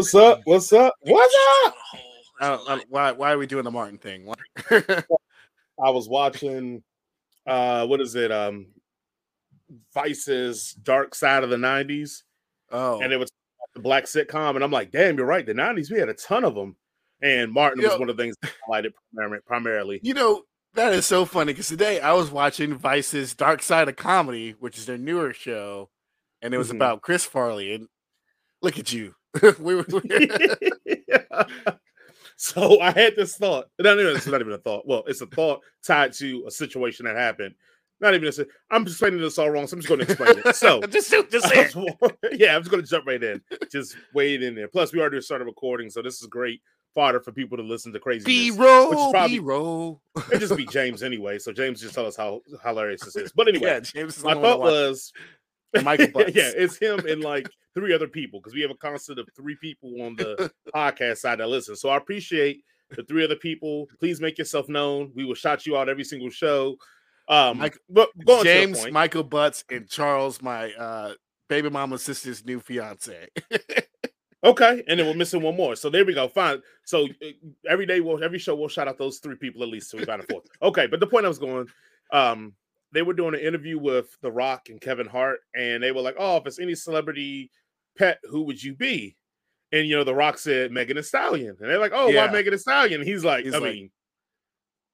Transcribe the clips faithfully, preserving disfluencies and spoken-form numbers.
What's up? What's up? What's up? I don't, I don't, why why are we doing the Martin thing? I was watching uh what is it? Um Vice's Dark Side of the nineties. Oh, and it was the black sitcom, and I'm like, damn, you're right. The nineties, we had a ton of them. And Martin you was know, one of the things that I highlighted primarily. You know, that is so funny because today I was watching Vice's Dark Side of Comedy, which is their newer show, and it was mm-hmm. about Chris Farley. And look at you. we were, yeah. So I had this thought. No, no, it's not even a thought. Well, it's a thought tied to a situation that happened. Not even a, I'm explaining this all wrong, so I'm just going to explain it. So just, just say it. Was, yeah, I'm just going to jump right in. Just wade in there. Plus, we already started recording, so this is great fodder for people to listen to crazy. B-roll, B-roll. It'd just be James anyway, so James just tell us how hilarious this is. But anyway, yeah, James is my thought was... And Michael Butts. Yeah, it's him and like three other people, because we have a constant of three people on the podcast side that listen. So I appreciate the three other people. Please make yourself known. We will shout you out every single show. Um, Mike, but going James, to point, Michael Butts, and Charles, my uh, baby mama's sister's new fiance. Okay, and then we're missing one more. So there we go. Fine. So every day, we'll, every show, we'll shout out those three people at least. So we find a fourth. Okay, but the point I was going, um, they were doing an interview with The Rock and Kevin Hart, and they were like, "Oh, if it's any celebrity pet, who would you be?" And you know, The Rock said Megan Thee Stallion, and they're like, "Oh, yeah. Why Megan Thee Stallion?" And he's like, he's "I like, mean,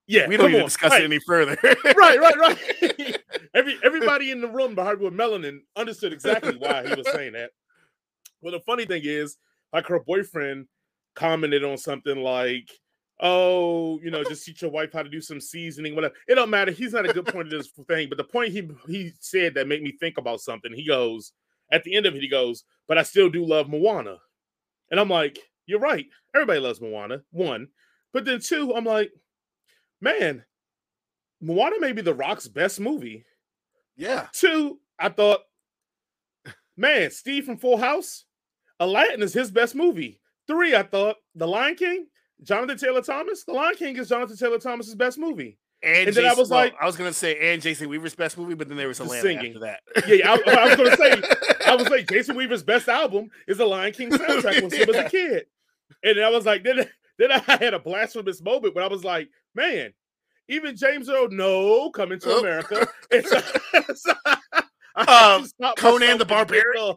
yeah, we don't even on, discuss right. it any further." right, right, right. Every everybody in the room behind with melanin understood exactly why he was saying that. Well, the funny thing is, like, her boyfriend commented on something like, "Oh, you know, just teach your wife how to do some seasoning, whatever." It don't matter. He's not a good point of this thing. But the point he he said that made me think about something. He goes, at the end of it, he goes, "But I still do love Moana." And I'm like, you're right. Everybody loves Moana, one. But then two, I'm like, man, Moana may be The Rock's best movie. Yeah. Two, I thought, man, Steve from Full House, Aladdin is his best movie. Three, I thought, The Lion King, Jonathan Taylor Thomas, The Lion King is Jonathan Taylor Thomas's best movie. And, and Jason, then I was like, well, I was gonna say, and Jason Weaver's best movie, but then there was Aladdin singing. After that. Yeah, yeah I, I was gonna say, I was like, Jason Weaver's best album is The Lion King soundtrack when she yeah. was a kid. And then I was like, then, then I had a blasphemous moment when I was like, man, even James Earl, no, Coming to oh. America. It's so, Uh, Conan the Barbarian.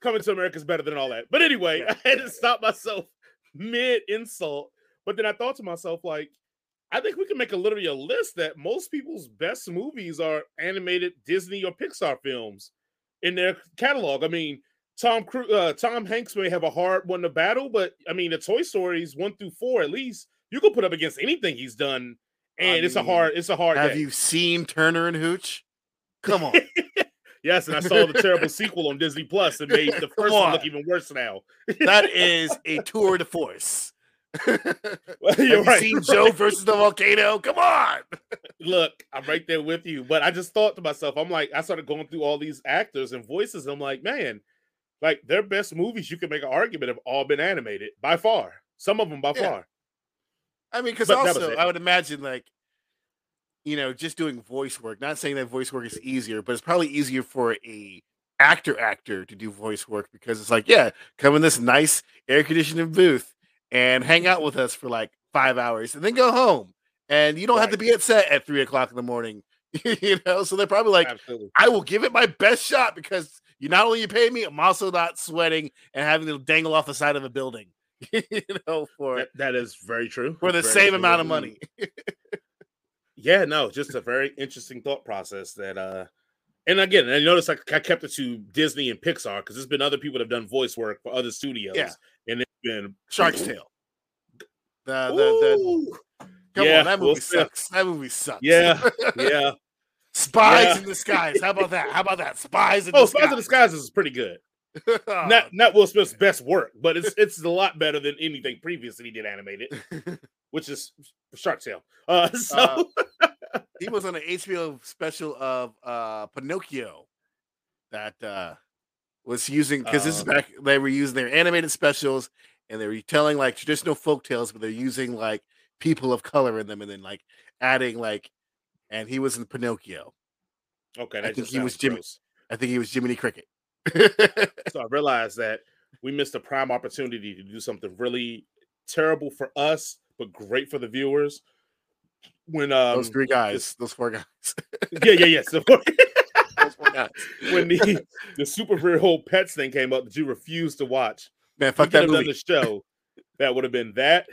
Coming to America is better than all that. But anyway, yeah. I had to stop myself mid-insult. But then I thought to myself, like, I think we can make a literally a list that most people's best movies are animated Disney or Pixar films in their catalog. I mean, Tom Cruise, uh, Tom Hanks may have a hard one to battle, but I mean, the Toy Stories one through four, at least you can put up against anything he's done, and I mean, it's a hard, it's a hard. Have day. You seen Turner and Hooch? Come on. Yes, and I saw the terrible sequel on Disney Plus and made the first on. one look even worse now. That is a tour de force. Well, you're Have right, you seen right. Joe versus the volcano? Come on. Look, I'm right there with you. But I just thought to myself, I'm like, I started going through all these actors and voices. And I'm like, man, like their best movies, you can make an argument, have all been animated by far. Some of them by yeah. far. I mean, because also, I would imagine like, you know, just doing voice work, not saying that voice work is easier, but it's probably easier for a actor actor to do voice work because it's like, yeah, come in this nice air conditioning booth and hang out with us for like five hours and then go home. And you don't right. have to be at set at three o'clock in the morning, you know? So they're probably like, absolutely. I will give it my best shot because you not only you pay me, I'm also not sweating and having to dangle off the side of a building, you know, for that, that is very true. For the very same true. amount of money. Yeah, no, just a very interesting thought process that, uh, and again, I noticed I, I kept it to Disney and Pixar because there's been other people that have done voice work for other studios, yeah. and it's been Shark's Tale. The, the, the, come yeah, on, that movie we'll sucks. That movie sucks. Yeah, yeah. Spies yeah. in Disguise. How about that? How about that? Spies in oh, Disguise. Oh, Spies in Disguise is pretty good. oh, not not Will Smith's best work, but it's it's a lot better than anything previous that he did animated, which is Shark's Tale. Uh, so uh, he was on an H B O special of uh, Pinocchio that uh, was using because uh, this is back they were using their animated specials and they were telling like traditional folk tales, but they're using like people of color in them and then like adding like, and he was in Pinocchio. Okay, that I think he was gross. Jimmy. I think he was Jiminy Cricket. So I realized that we missed a prime opportunity to do something really terrible for us, but great for the viewers. When um, those three guys, those four guys, yeah, yeah, yes, yeah, so, those four guys. When the the superhero pets thing came up that you refused to watch, man, fuck that movie. The show that would have been that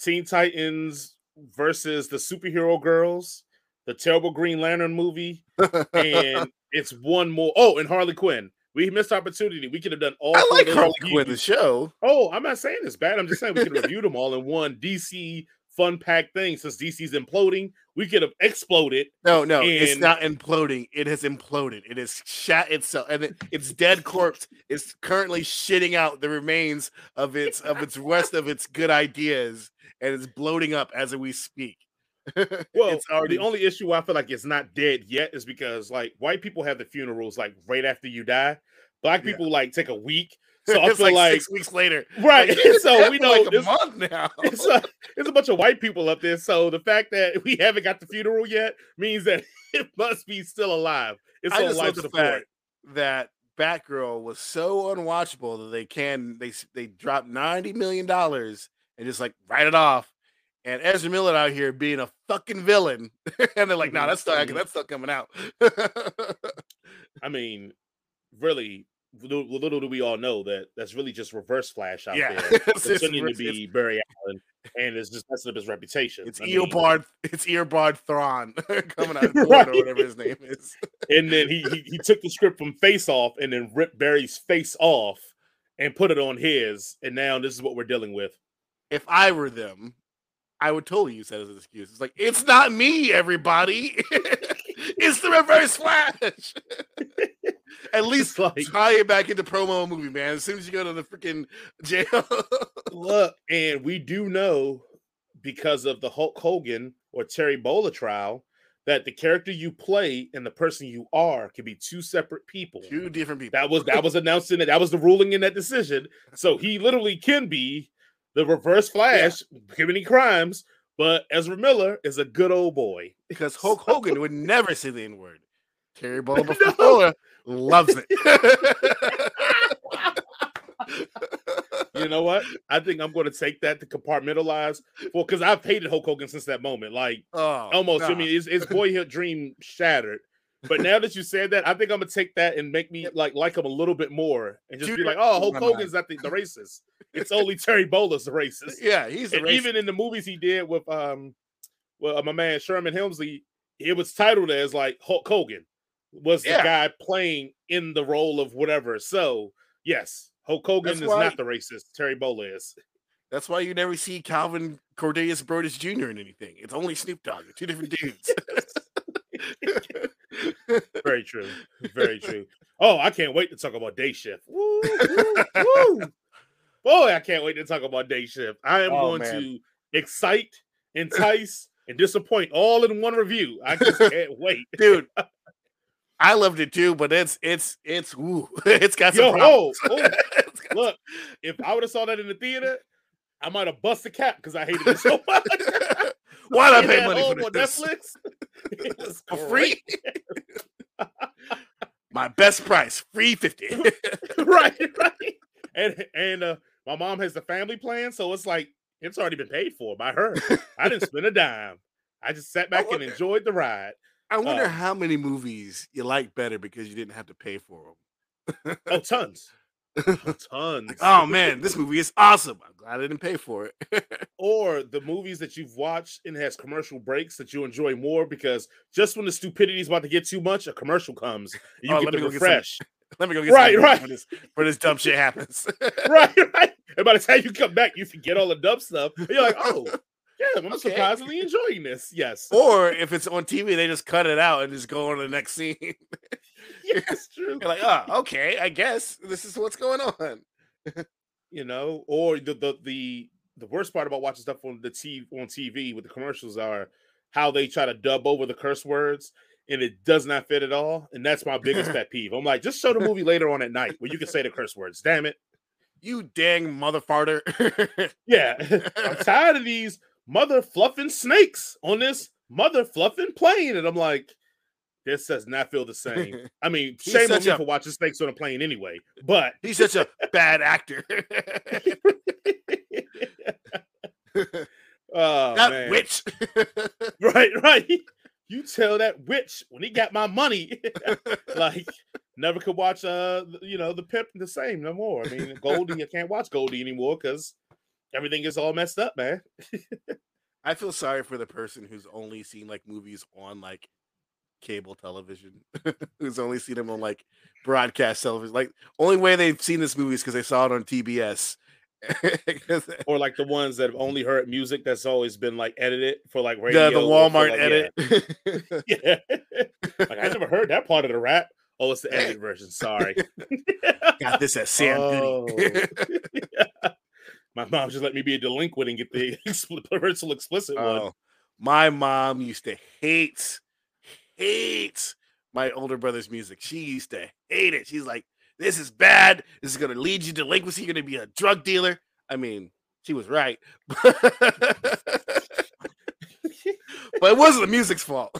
Teen Titans versus the superhero girls, the terrible Green Lantern movie, and it's one more. Oh, and Harley Quinn. We missed opportunity. We could have done all. I like Harley Quinn the show. Oh, I'm not saying it's bad. I'm just saying we could have reviewed them all in one D C fun packed thing. Since D C's imploding, we could have exploded. No, no, and... it's not imploding. It has imploded. It has shat itself, and it, its dead corpse is currently shitting out the remains of its of its rest of its good ideas, and it's bloating up as we speak. Well, it's already... the only issue I feel like it's not dead yet is because like white people have the funerals like right after you die. Black people yeah. like take a week. So I it's feel like, like six weeks later. Right. Like, so we know like a month now. It's a, it's a bunch of white people up there. So the fact that we haven't got the funeral yet means that it must be still alive. It's I on life support. The fact that Batgirl was so unwatchable that they can they they dropped ninety million dollars and just like write it off. And Ezra Miller out here being a fucking villain. And they're like, no, nah, that's still that's still coming out. I mean, really, little, little do we all know that that's really just reverse Flash out yeah. there. It's pretending to be Barry Allen, and it's just messing up his reputation. It's I Eobard, mean, it's Eobard Thrawn coming out of right? or whatever his name is. And then he, he he took the script from Face Off and then ripped Barry's face off and put it on his. And now this is what we're dealing with. If I were them, I would totally use that as an excuse. It's like, it's not me, everybody. It's the reverse Flash. At least like, tie it back into promo movie, man. As soon as you go to the freaking jail. Look, and we do know because of the Hulk Hogan or Terry Bollea trial that the character you play and the person you are can be two separate people. Two different people. That was, that was announced in it. That was the ruling in that decision. So he literally can be the reverse Flash, yeah. committing crimes, but Ezra Miller is a good old boy. Because Hulk Hogan would never say the N-word. Terry Bollea no. loves it. You know what? I think I'm going to take that to compartmentalize. Well, because I've hated Hulk Hogan since that moment. Like, oh, almost. Nah. I mean, his, his boyhood dream shattered. But now that you said that, I think I'm gonna take that and make me like like him a little bit more, and just be like, "Oh, Hulk Hogan's not the, the racist. It's only Terry Bollea the racist." Yeah, he's the and racist. Even in the movies he did with um, well, my man Sherman Hemsley, it was titled as like Hulk Hogan was yeah. the guy playing in the role of whatever. So yes, Hulk Hogan that's is not the racist. Terry Bollea is. That's why you never see Calvin Cordaeus Brodus Junior in anything. It's only Snoop Dogg. They're two different dudes. Very true. Very true. Oh, I can't wait to talk about Day Shift. Woo, woo, woo. Boy, I can't wait to talk about Day Shift. I am oh, going man. to excite, entice, and disappoint all in one review. I just can't wait. Dude, I loved it too, but it's it's it's woo. It's got some Yo, problems. Oh, oh. got Look, if I would have saw that in the theater, I might have busted a cap because I hated it so much. Why did I pay money for this? Netflix? It was for free. My best price, free fifty. Right, right. And and uh, my mom has the family plan, so it's like it's already been paid for by her. I didn't spend a dime. I just sat back wonder, and enjoyed the ride. I wonder uh, how many movies you like better because you didn't have to pay for them. Oh, tons. Oh, tons. Like, oh man, this movie is awesome. I'm glad I didn't pay for it. Or the movies that you've watched and has commercial breaks that you enjoy more because just when the stupidity is about to get too much, a commercial comes. And you oh, get to refresh. Get some, let me go get right, some right. When this, when this dumb shit happens. Right, right. And by the time you come back, you forget all the dumb stuff. And you're like, oh, yeah, I'm okay. surprisingly enjoying this. Yes. Or if it's on T V, they just cut it out and just go on to the next scene. Yes, true. You're like, oh, okay, I guess this is what's going on. You know, or the, the the the worst part about watching stuff on the T V on T V with the commercials are how they try to dub over the curse words and it does not fit at all. And that's my biggest pet peeve. I'm like, just show the movie later on at night where you can say the curse words. Damn it. You dang motherfarter. Yeah. I'm tired of these mother fluffing snakes on this mother fluffing plane. And I'm like, This does not feel the same. I mean, shame on me a, for watching Snakes on a Plane anyway, but... He's such a bad actor. Oh, that man. Witch. Right, right. You tell that witch when he got my money. Like, never could watch, uh, you know, The Pimp the same no more. I mean, Goldie, I can't watch Goldie anymore because everything is all messed up, man. I feel sorry for the person who's only seen, like, movies on, like, cable television, who's only seen them on, like, broadcast television. Like, only way they've seen this movie is because they saw it on T B S. Or, like, the ones that have only heard music that's always been, like, edited for, like, radio. Yeah, the Walmart for, like, edit. Yeah. Yeah. Like, I never heard that part of the rap. Oh, it's the edited version. Sorry. Got this at Sam oh. Goody. Yeah. My mom just let me be a delinquent and get the parental explicit one. Oh, my mom used to hate, hate my older brother's music. She used to hate it. She's like, this is bad. This is going to lead you to delinquency. You're going to be a drug dealer. I mean, she was right. But it wasn't the music's fault.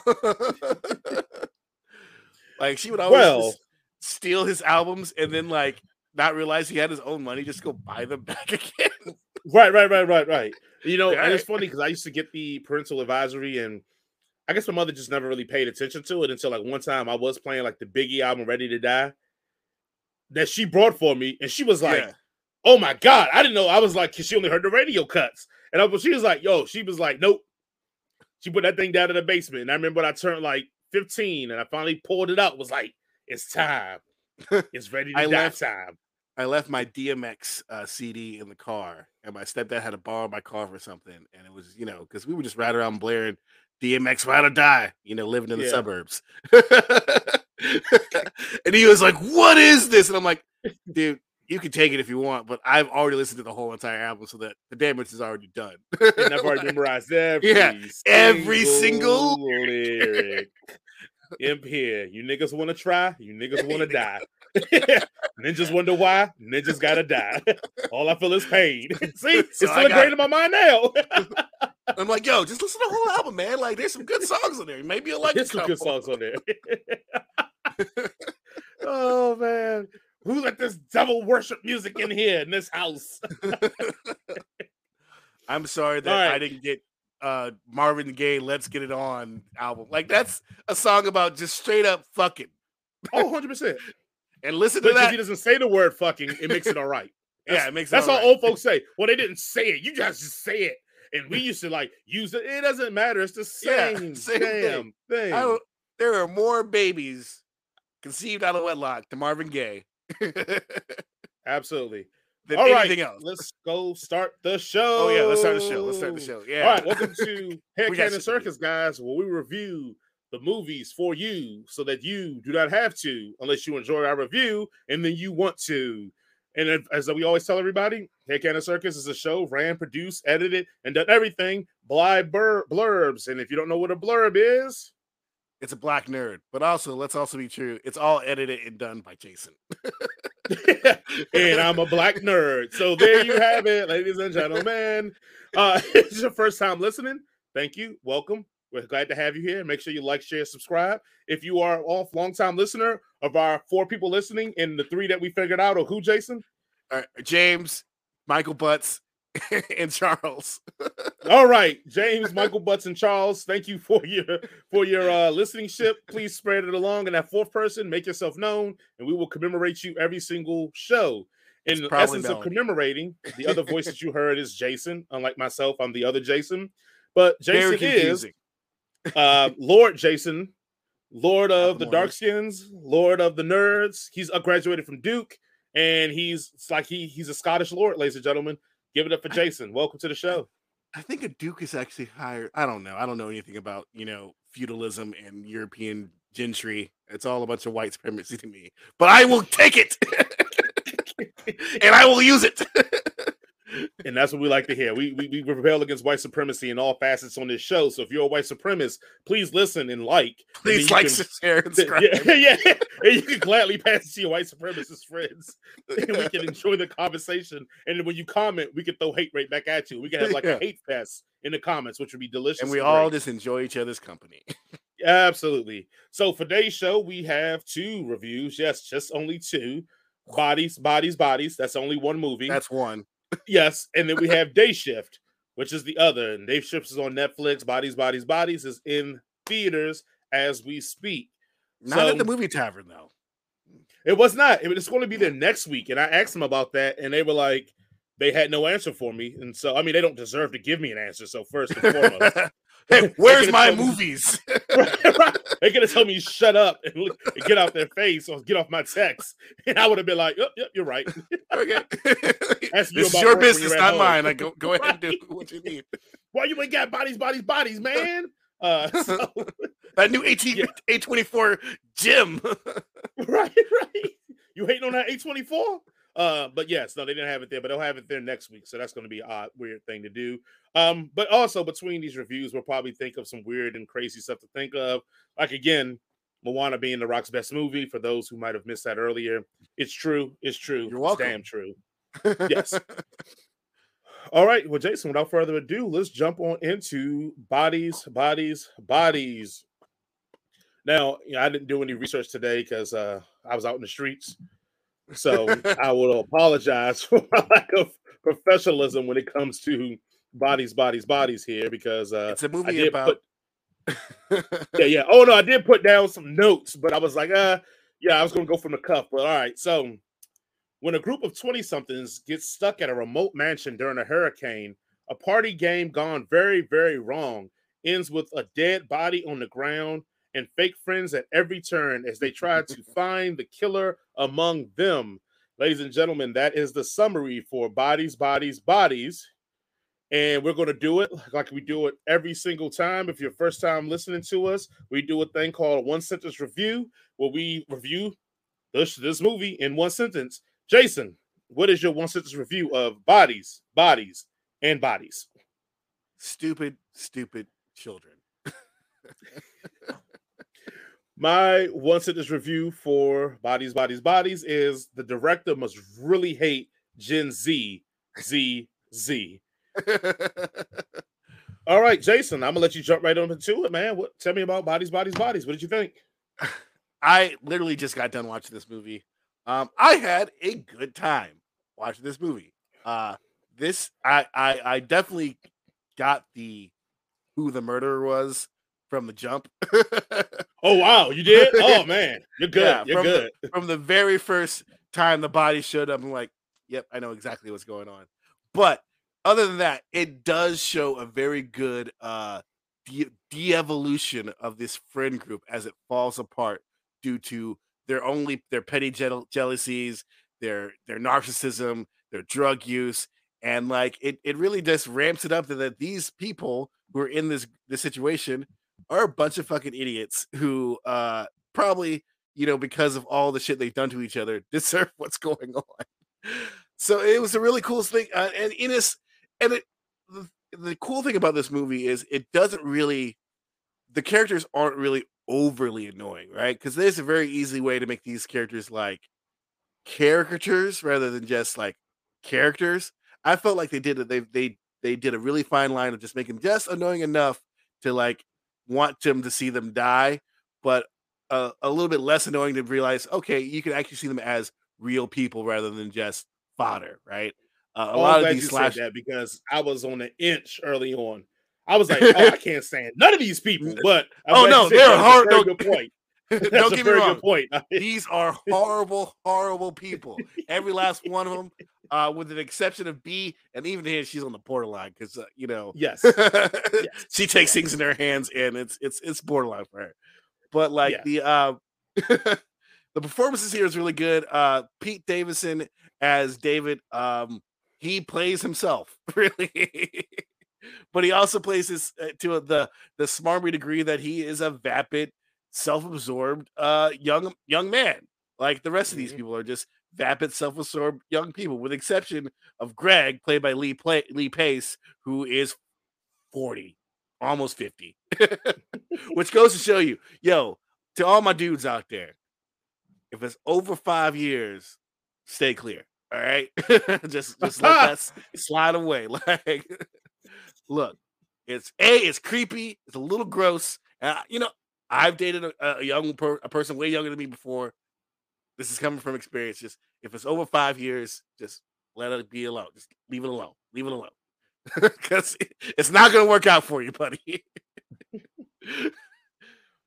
Like, she would always well, steal his albums and then, like, not realize he had his own money, just go buy them back again. Right, right, right, right, right. You know, and it's funny because I used to get the parental advisory, and I guess my mother just never really paid attention to it until, like, one time I was playing, like, the Biggie album, Ready to Die, that she brought for me, and she was like, yeah. oh, my God, I didn't know. I was like, because she only heard the radio cuts. And I, she was like, yo, she was like, nope. She put that thing down in the basement, and I remember when I turned, like, fifteen, and I finally pulled it out, was like, it's time. It's Ready to I Die left- time. I left my D M X uh, C D in the car, and my stepdad had to borrow my car for something. And it was, you know, because we would just ride around blaring D M X Ride or Die, you know, living in the yeah. suburbs. And he was like, what is this? And I'm like, dude, you can take it if you want, but I've already listened to the whole entire album, so that the damage is already done. And I've already memorized every, yeah, single every single lyric. In here, you niggas want to try, you niggas want to die. Ninjas wonder why, ninjas gotta die. All I feel is pain. See, it's so still ingrained in my mind now. I'm like, yo, just listen to the whole album, man. Like, there's some good songs on there. Maybe you'll like. There's some good songs on there. Oh man, who let this devil worship music in here in this house? I'm sorry that right. I didn't get. Uh, Marvin Gaye, Let's Get It On album. Like, that's a song about just straight up fucking. Oh, one hundred percent. And listen but to that. He doesn't say the word fucking, it makes it all right. That's, yeah, it makes it That's all, all right. Old folks say. Well, they didn't say it. You guys just say it. And we used to, like, use it. It doesn't matter. It's the same, yeah, same damn thing. thing. I don't, there are more babies conceived out of wedlock to Marvin Gaye. Absolutely. Than all anything right, else. Let's go start the show. Oh yeah, let's start the show. Let's start the show. Yeah. All right, welcome to Head Cannon Circus, guys, where we review the movies for you so that you do not have to, unless you enjoy our review and then you want to. And as we always tell everybody, Head Cannon Circus is a show ran, produced, edited, and done everything by blur- blurbs. And if you don't know what a blurb is, it's a black nerd, but also let's also be true. It's all edited and done by Jason. And I'm a black nerd. So there you have it, ladies and gentlemen. Uh, if it's your first time listening, thank you. Welcome. We're glad to have you here. Make sure you like, share, subscribe. If you are off long-time listener of our four people listening and the three that we figured out are who, Jason? Uh, James, Michael Butts, and Charles. All right, James, Michael Butts, and Charles, thank you for your for your uh listening-ship. Please spread it along. And that fourth person, make yourself known, and we will commemorate you every single show. In the essence known. Of commemorating, the other voice that you heard is Jason. Unlike myself, I'm the other Jason. But Jason is uh Lord Jason, Lord of the Darkskins, Lord of the Nerds. He's uh, graduated from Duke, and he's it's like he he's a Scottish Lord, ladies and gentlemen. Give it up for Jason. Welcome to the show. I think a duke is actually higher. I don't know. I don't know anything about, you know, feudalism and European gentry. It's all a bunch of white supremacy to me. But I will take it. And I will use it. And that's what we like to hear. We, we we rebel against white supremacy in all facets on this show. So if you're a white supremacist, please listen and like. Please and like, can, share, and subscribe. Yeah, yeah. And you can gladly pass it to your white supremacist friends. And we can enjoy the conversation. And then when you comment, we can throw hate right back at you. We can have like yeah. a hate fest in the comments, which would be delicious. And we and all great. Just enjoy each other's company. Absolutely. So for today's show, we have two reviews. Yes, just only two. Bodies, Bodies, Bodies. That's only one movie. That's one. Yes. And then we have Day Shift, which is the other. And Day Shift is on Netflix. Bodies, Bodies, Bodies is in theaters as we speak. Not so, at the movie tavern, though. It was not. It's going to be there next week. And I asked them about that, and they were like, they had no answer for me. And so, I mean, they don't deserve to give me an answer. So first and foremost. Hey, where's my movies? Right, right. They're going to tell me, shut up and, look, and get off their face or get off my text. And I would have been like, yep, yep, you're right. Okay. This you is your business, not home. Mine. Like, go, go ahead and do what you need. Why you ain't got Bodies, Bodies, Bodies, man? Uh, so, that new yeah. A twenty-four gym. Right, right. You hating on that A twenty-four? Uh, but yes, no, they didn't have it there, but they'll have it there next week. So that's going to be an odd, weird thing to do. Um, but also between these reviews, we'll probably think of some weird and crazy stuff to think of. Like, again, Moana being The Rock's best movie. For those who might have missed that earlier, it's true. It's true. You're welcome. It's damn true. Yes. All right. Well, Jason, without further ado, let's jump on into Bodies, Bodies, Bodies. Now, you know, I didn't do any research today because uh, I was out in the streets. So I will apologize for my lack of professionalism when it comes to Bodies, Bodies, Bodies here, because uh, it's a movie I did about. Put... yeah, yeah. Oh no, I did put down some notes, but I was like, uh, yeah, I was gonna go from the cuff. But all right, so when a group of twenty-somethings gets stuck at a remote mansion during a hurricane, a party game gone very, very wrong ends with a dead body on the ground and fake friends at every turn as they try to find the killer among them. Ladies and gentlemen, that is the summary for Bodies, Bodies, Bodies. And we're going to do it like we do it every single time. If you're first time listening to us, we do a thing called a one sentence review, where we review this, this movie in one sentence. Jason, what is your one sentence review of Bodies, Bodies, and Bodies? Stupid, stupid children. My one sentence review for Bodies, Bodies, Bodies is the director must really hate Gen Z, Z, Z. All right, Jason, I'm going to let you jump right on into it, man. What, tell me about Bodies, Bodies, Bodies. What did you think? I literally just got done watching this movie. Um, I had a good time watching this movie. Uh, this, I, I, I definitely got the who the murderer was from the jump. Oh, wow. You did? Oh, man. You're good. Yeah, You're from good. The, from the very first time the body showed up, I'm like, yep, I know exactly what's going on. But other than that, it does show a very good uh, de- de-evolution of this friend group as it falls apart due to their only their petty je- jealousies, their their narcissism, their drug use. And like it, it really just ramps it up to that these people who are in this this situation are a bunch of fucking idiots who uh probably, you know, because of all the shit they've done to each other, deserve what's going on. So it was a really cool thing. Uh, and in this, and it, the, the cool thing about this movie is it doesn't really, the characters aren't really overly annoying, right? Because there's a very easy way to make these characters like caricatures rather than just like characters. I felt like they did it. They, they, they did a really fine line of just making them just annoying enough to like want them to see them die, but uh, a little bit less annoying to realize, okay, you can actually see them as real people rather than just fodder, right? Uh, a oh, lot I'm glad of these you slash- said that because I was on an inch early on. I was like, oh, I can't stand none of these people. But I'm oh no, they're hard. That's a very good point. Don't get me wrong. Good point. These are horrible, horrible people. Every last one of them, uh, with an exception of B, and even here she's on the borderline because uh, you know, yes, yes. she takes yes. things in her hands, and it's it's it's borderline for her. But like yeah. the uh, the performances here is really good. Uh, Pete Davidson as David, um, he plays himself really. But he also plays this uh, to the the smarmy degree that he is a vapid, self-absorbed uh, young young man. Like the rest of these people are just vapid, self-absorbed young people, with the exception of Greg, played by Lee play, Lee Pace, who is forty, almost fifty. Which goes to show you, yo, to all my dudes out there, if it's over five years, stay clear. All right, just just let that slide away. Like. Look, it's a it's creepy, it's a little gross, and I, you know, I've dated a, a young per, a person way younger than me before. This is coming from experience. Just if it's over five years, just let it be alone. Just leave it alone. Leave it alone. Because it's not going to work out for you, buddy.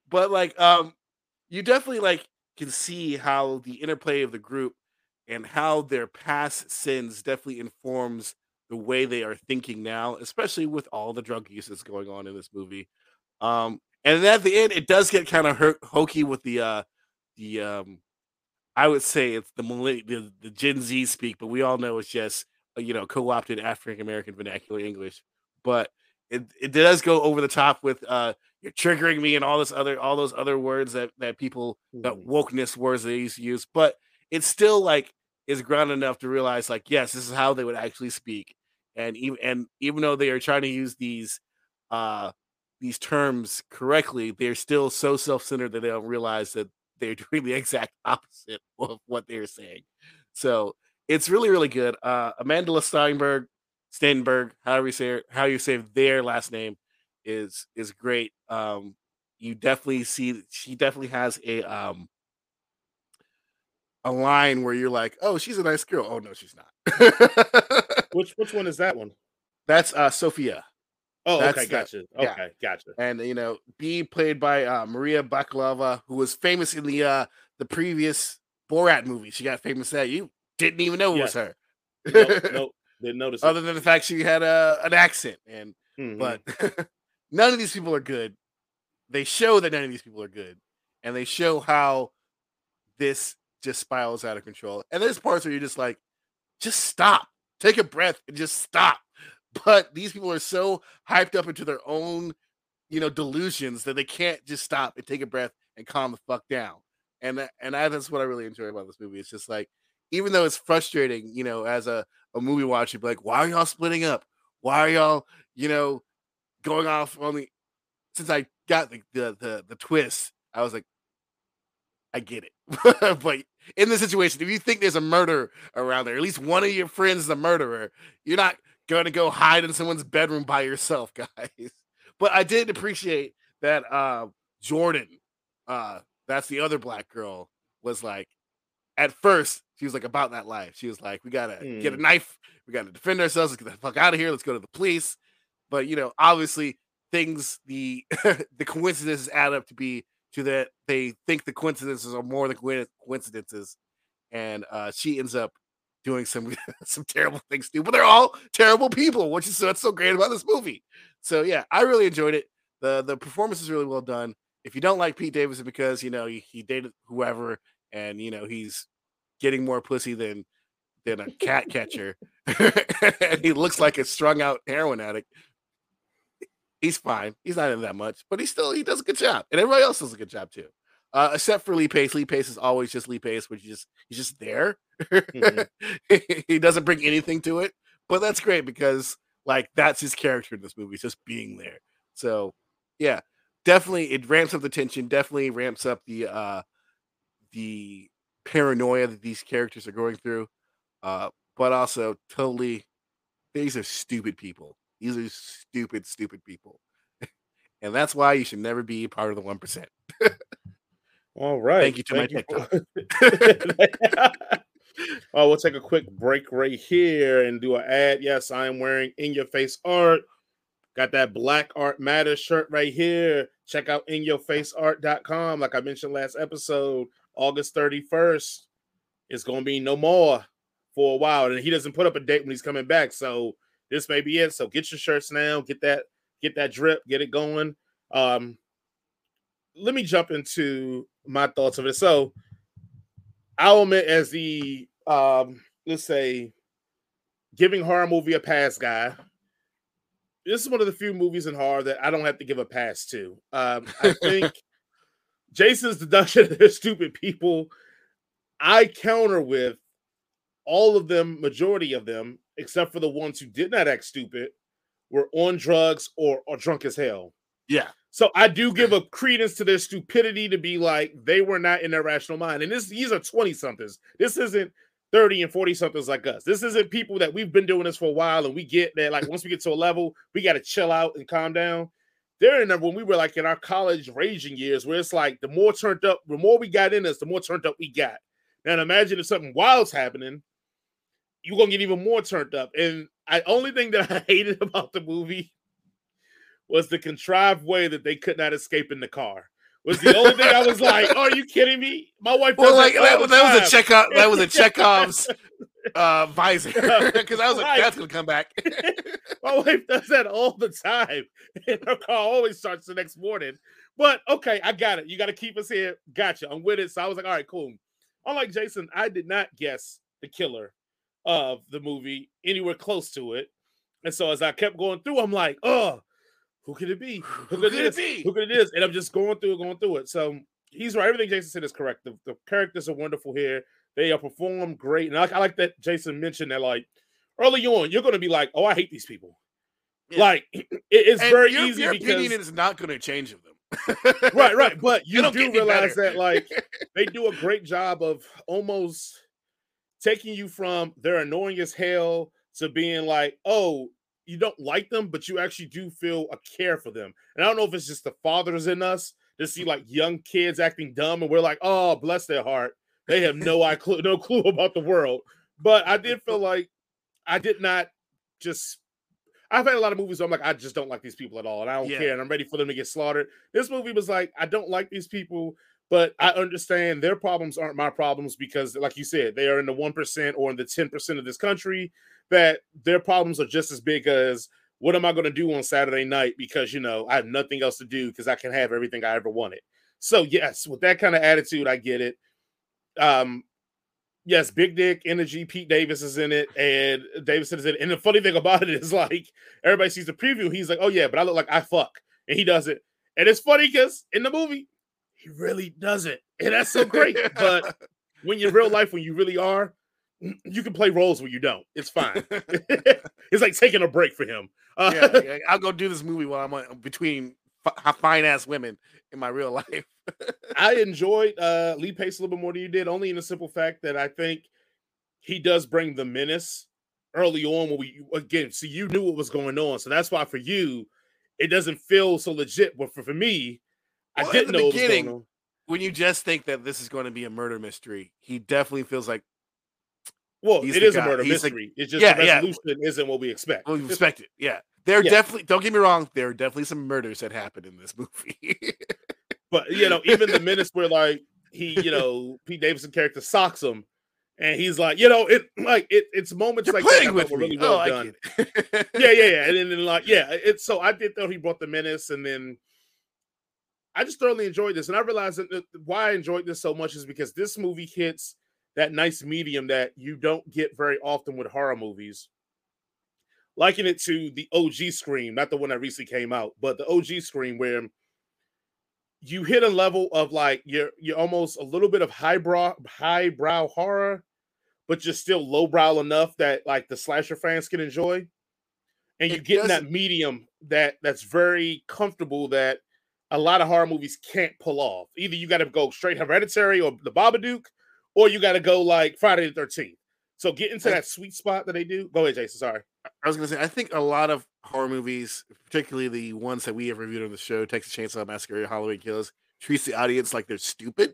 But, like, um, you definitely, like, can see how the interplay of the group and how their past sins definitely informs the way they are thinking now, especially with all the drug use that's going on in this movie. Um, and then at the end, it does get kind of hokey with the, uh, the um, I would say it's the, the the Gen Z speak, but we all know it's just, you know, co-opted African-American vernacular English. But it, it does go over the top with uh, you're triggering me and all this other, all those other words that, that people, that wokeness words they used to use. But it's still like, is grounded enough to realize, like, yes, this is how they would actually speak. And even, and even though they are trying to use these uh, these terms correctly, they're still so self-centered that they don't realize that they're doing the exact opposite of what they're saying. So it's really, really good. Uh, Amanda Steinberg, Steinberg, however you say her, how you say their last name, is is great. Um, you definitely see she definitely has a um, a line where you're like, oh, she's a nice girl. Oh no, she's not. Which which one is that one? That's uh, Sophia. Oh, that's okay, gotcha. The, okay, yeah. gotcha. And you know, B played by uh, Maria Bakalova, who was famous in the uh, the previous Borat movie. She got famous that you didn't even know it yeah. was her. Nope, nope, didn't notice. Other it. than the fact she had a, an accent, and mm-hmm. but none of these people are good. They show that none of these people are good, and they show how this just spirals out of control. And there's parts where you're just like, just stop, take a breath, and just stop. But these people are so hyped up into their own, you know, delusions that they can't just stop and take a breath and calm the fuck down. And that, and that's what I really enjoy about this movie. It's just like, even though it's frustrating, you know, as a, a movie watcher, be like, why are y'all splitting up? Why are y'all, you know, going off on the? Since I got the the the, the twist, I was like, I get it. But in this situation, if you think there's a murder around there, at least one of your friends is a murderer, you're not going to go hide in someone's bedroom by yourself, guys. But I did appreciate that uh, Jordan, uh, that's the other black girl, was like, at first, she was like, about that life. She was like, we got to mm. get a knife. We got to defend ourselves. Let's get the fuck out of here. Let's go to the police. But, you know, obviously, things, the the coincidences add up to be to that they think the coincidences are more than coincidences. And uh, she ends up doing some some terrible things too, but they're all terrible people, which is what's so great about this movie. So yeah, I really enjoyed it. The the performance is really well done. If you don't like Pete Davidson because, you know, he, he dated whoever and, you know, he's getting more pussy than than a cat catcher and he looks like a strung out heroin addict, he's fine. He's not in that much, but he still he does a good job, and everybody else does a good job too. Uh, except for Lee Pace. Lee Pace is always just Lee Pace, which just he's just there. Mm-hmm. He doesn't bring anything to it, but that's great because, like, that's his character in this movie, just being there. So yeah, definitely it ramps up the tension. Definitely ramps up the uh, the paranoia that these characters are going through. Uh, but also, totally, these are stupid people. These are stupid, stupid people, and that's why you should never be part of the one percent. All right. Thank you to Thank my TikTok. Oh, we'll take a quick break right here and do an ad. Yes, I am wearing In Your Face Art. Got that Black Art Matter shirt right here. Check out in your face art dot com. Like I mentioned last episode, August thirty-first. It's going to be no more for a while. And he doesn't put up a date when he's coming back. So this may be it. So get your shirts now. Get that, get that drip. Get it going. Um, let me jump into my thoughts of it. So I'll admit, as the, um, let's say, giving horror movie a pass guy, this is one of the few movies in horror that I don't have to give a pass to. Um, I think Jason's deduction of they're stupid people, I counter with all of them, majority of them, except for the ones who did not act stupid, were on drugs or, or drunk as hell. Yeah. So I do give a credence to their stupidity to be like, they were not in their rational mind. And this, these are twenty-somethings. This isn't thirty and forty-somethings like us. This isn't people that we've been doing this for a while and we get that, like, once we get to a level, we got to chill out and calm down. they're in there when we were like in our college raging years, where it's like the more turned up, the more we got in us, the more turned up we got. Now imagine if something wild's happening, you're gonna get even more turned up. And the only thing that I hated about the movie was the contrived way that they could not escape in the car. Was the only thing I was like, oh, are you kidding me? My wife. Well, like that, that was a Chekhov. That was a Chekhov's uh, visor, because I was like, that's gonna come back. My wife does that all the time, and her car always starts the next morning. But okay, I got it. You got to keep us here. Gotcha. I'm with it. So I was like, all right, cool. Unlike Jason, I did not guess the killer of the movie anywhere close to it, and so as I kept going through, I'm like, oh. Who could it be? Who could, Who could it be? Who could it is? And I'm just going through it, going through it. So he's right. Everything Jason said is correct. The, the characters are wonderful here. They are performed great. And I, I like that Jason mentioned that, like, early on, you're going to be like, oh, I hate these people. Yeah. Like, it, it's and very your, easy your because... your opinion is not going to change of them. Right, right. But you do realize that, like, they do a great job of almost taking you from they're annoying as hell to being like, oh, you don't like them, but you actually do feel a care for them. And I don't know if it's just the fathers in us to see like young kids acting dumb, and we're like, oh, bless their heart. They have no I clue, no clue about the world. But I did feel like I did not just, I've had a lot of movies where I'm like, I just don't like these people at all. And I don't yeah. care. And I'm ready for them to get slaughtered. This movie was like, I don't like these people, but I understand their problems aren't my problems, because like you said, they are in the one percent or in the ten percent of this country that their problems are just as big as what am I going to do on Saturday night? Because, you know, I have nothing else to do because I can have everything I ever wanted. So yes, with that kind of attitude, I get it. Um, yes. Big dick energy. Pete Davis is in it. And Davidson is in it. And the funny thing about it is, like, everybody sees the preview. He's like, oh yeah, but I look like I fuck. And he does it. And it's funny because in the movie, he really does it. And that's so great. But when you're in real life, when you really are, you can play roles where you don't. It's fine. It's like taking a break for him. Uh, yeah, like, I'll go do this movie while I'm on, between f- fine-ass women in my real life. I enjoyed uh, Lee Pace a little bit more than you did, only in the simple fact that I think he does bring the menace early on when we, again, see, you knew what was going on. So that's why for you, it doesn't feel so legit. But for, for me, well, I didn't know what was going on. When you just think that this is going to be a murder mystery, he definitely feels like, well, he's it is guy. a murder he's mystery. A, it's just yeah, the resolution yeah. isn't what we expect. Well, we expect it. Yeah. There are yeah. definitely, don't get me wrong, there are definitely some murders that happened in this movie. But, you know, even the minutes where, like, he, you know, Pete Davidson character socks him, and he's like, you know, it like it, it's moments You're like that with were really well oh, done. yeah, yeah, yeah. And then, like, yeah, it's so I did though he brought the menace, and then I just thoroughly enjoyed this. And I realized that why I enjoyed this so much is because this movie hits that nice medium that you don't get very often with horror movies. Liken it to the O G Scream, not the one that recently came out, but the O G Scream, where you hit a level of like, you're you're almost a little bit of highbrow, highbrow horror, but you're still lowbrow enough that like the slasher fans can enjoy. And you get in that medium that that's very comfortable that a lot of horror movies can't pull off. Either you got to go straight Hereditary or The Babadook, or you got to go like Friday the thirteenth. So get into that sweet spot that they do. Go ahead, Jason. Sorry. I was going to say, I think a lot of horror movies, particularly the ones that we have reviewed on the show, Texas Chainsaw Massacre, Halloween Kills, treats the audience like they're stupid.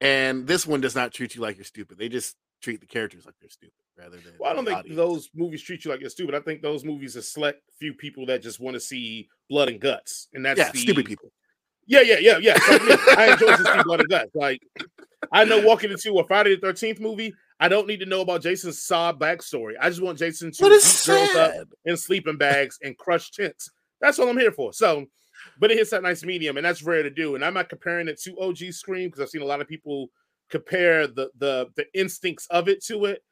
And this one does not treat you like you're stupid. They just treat the characters like they're stupid rather than Well, I don't think audience. Those movies treat you like you're stupid. I think those movies are select few people that just want to see blood and guts. And that's yeah, the... stupid people. Yeah, yeah, yeah, yeah. So, yeah I enjoy to see blood and guts. Like, I know walking into a Friday the thirteenth movie, I don't need to know about Jason's sob backstory. I just want Jason to beat girls up in sleeping bags and crush tents. That's all I'm here for. So, but it hits that nice medium, and that's rare to do. And I'm not comparing it to O G Scream because I've seen a lot of people compare the the the instincts of it to it.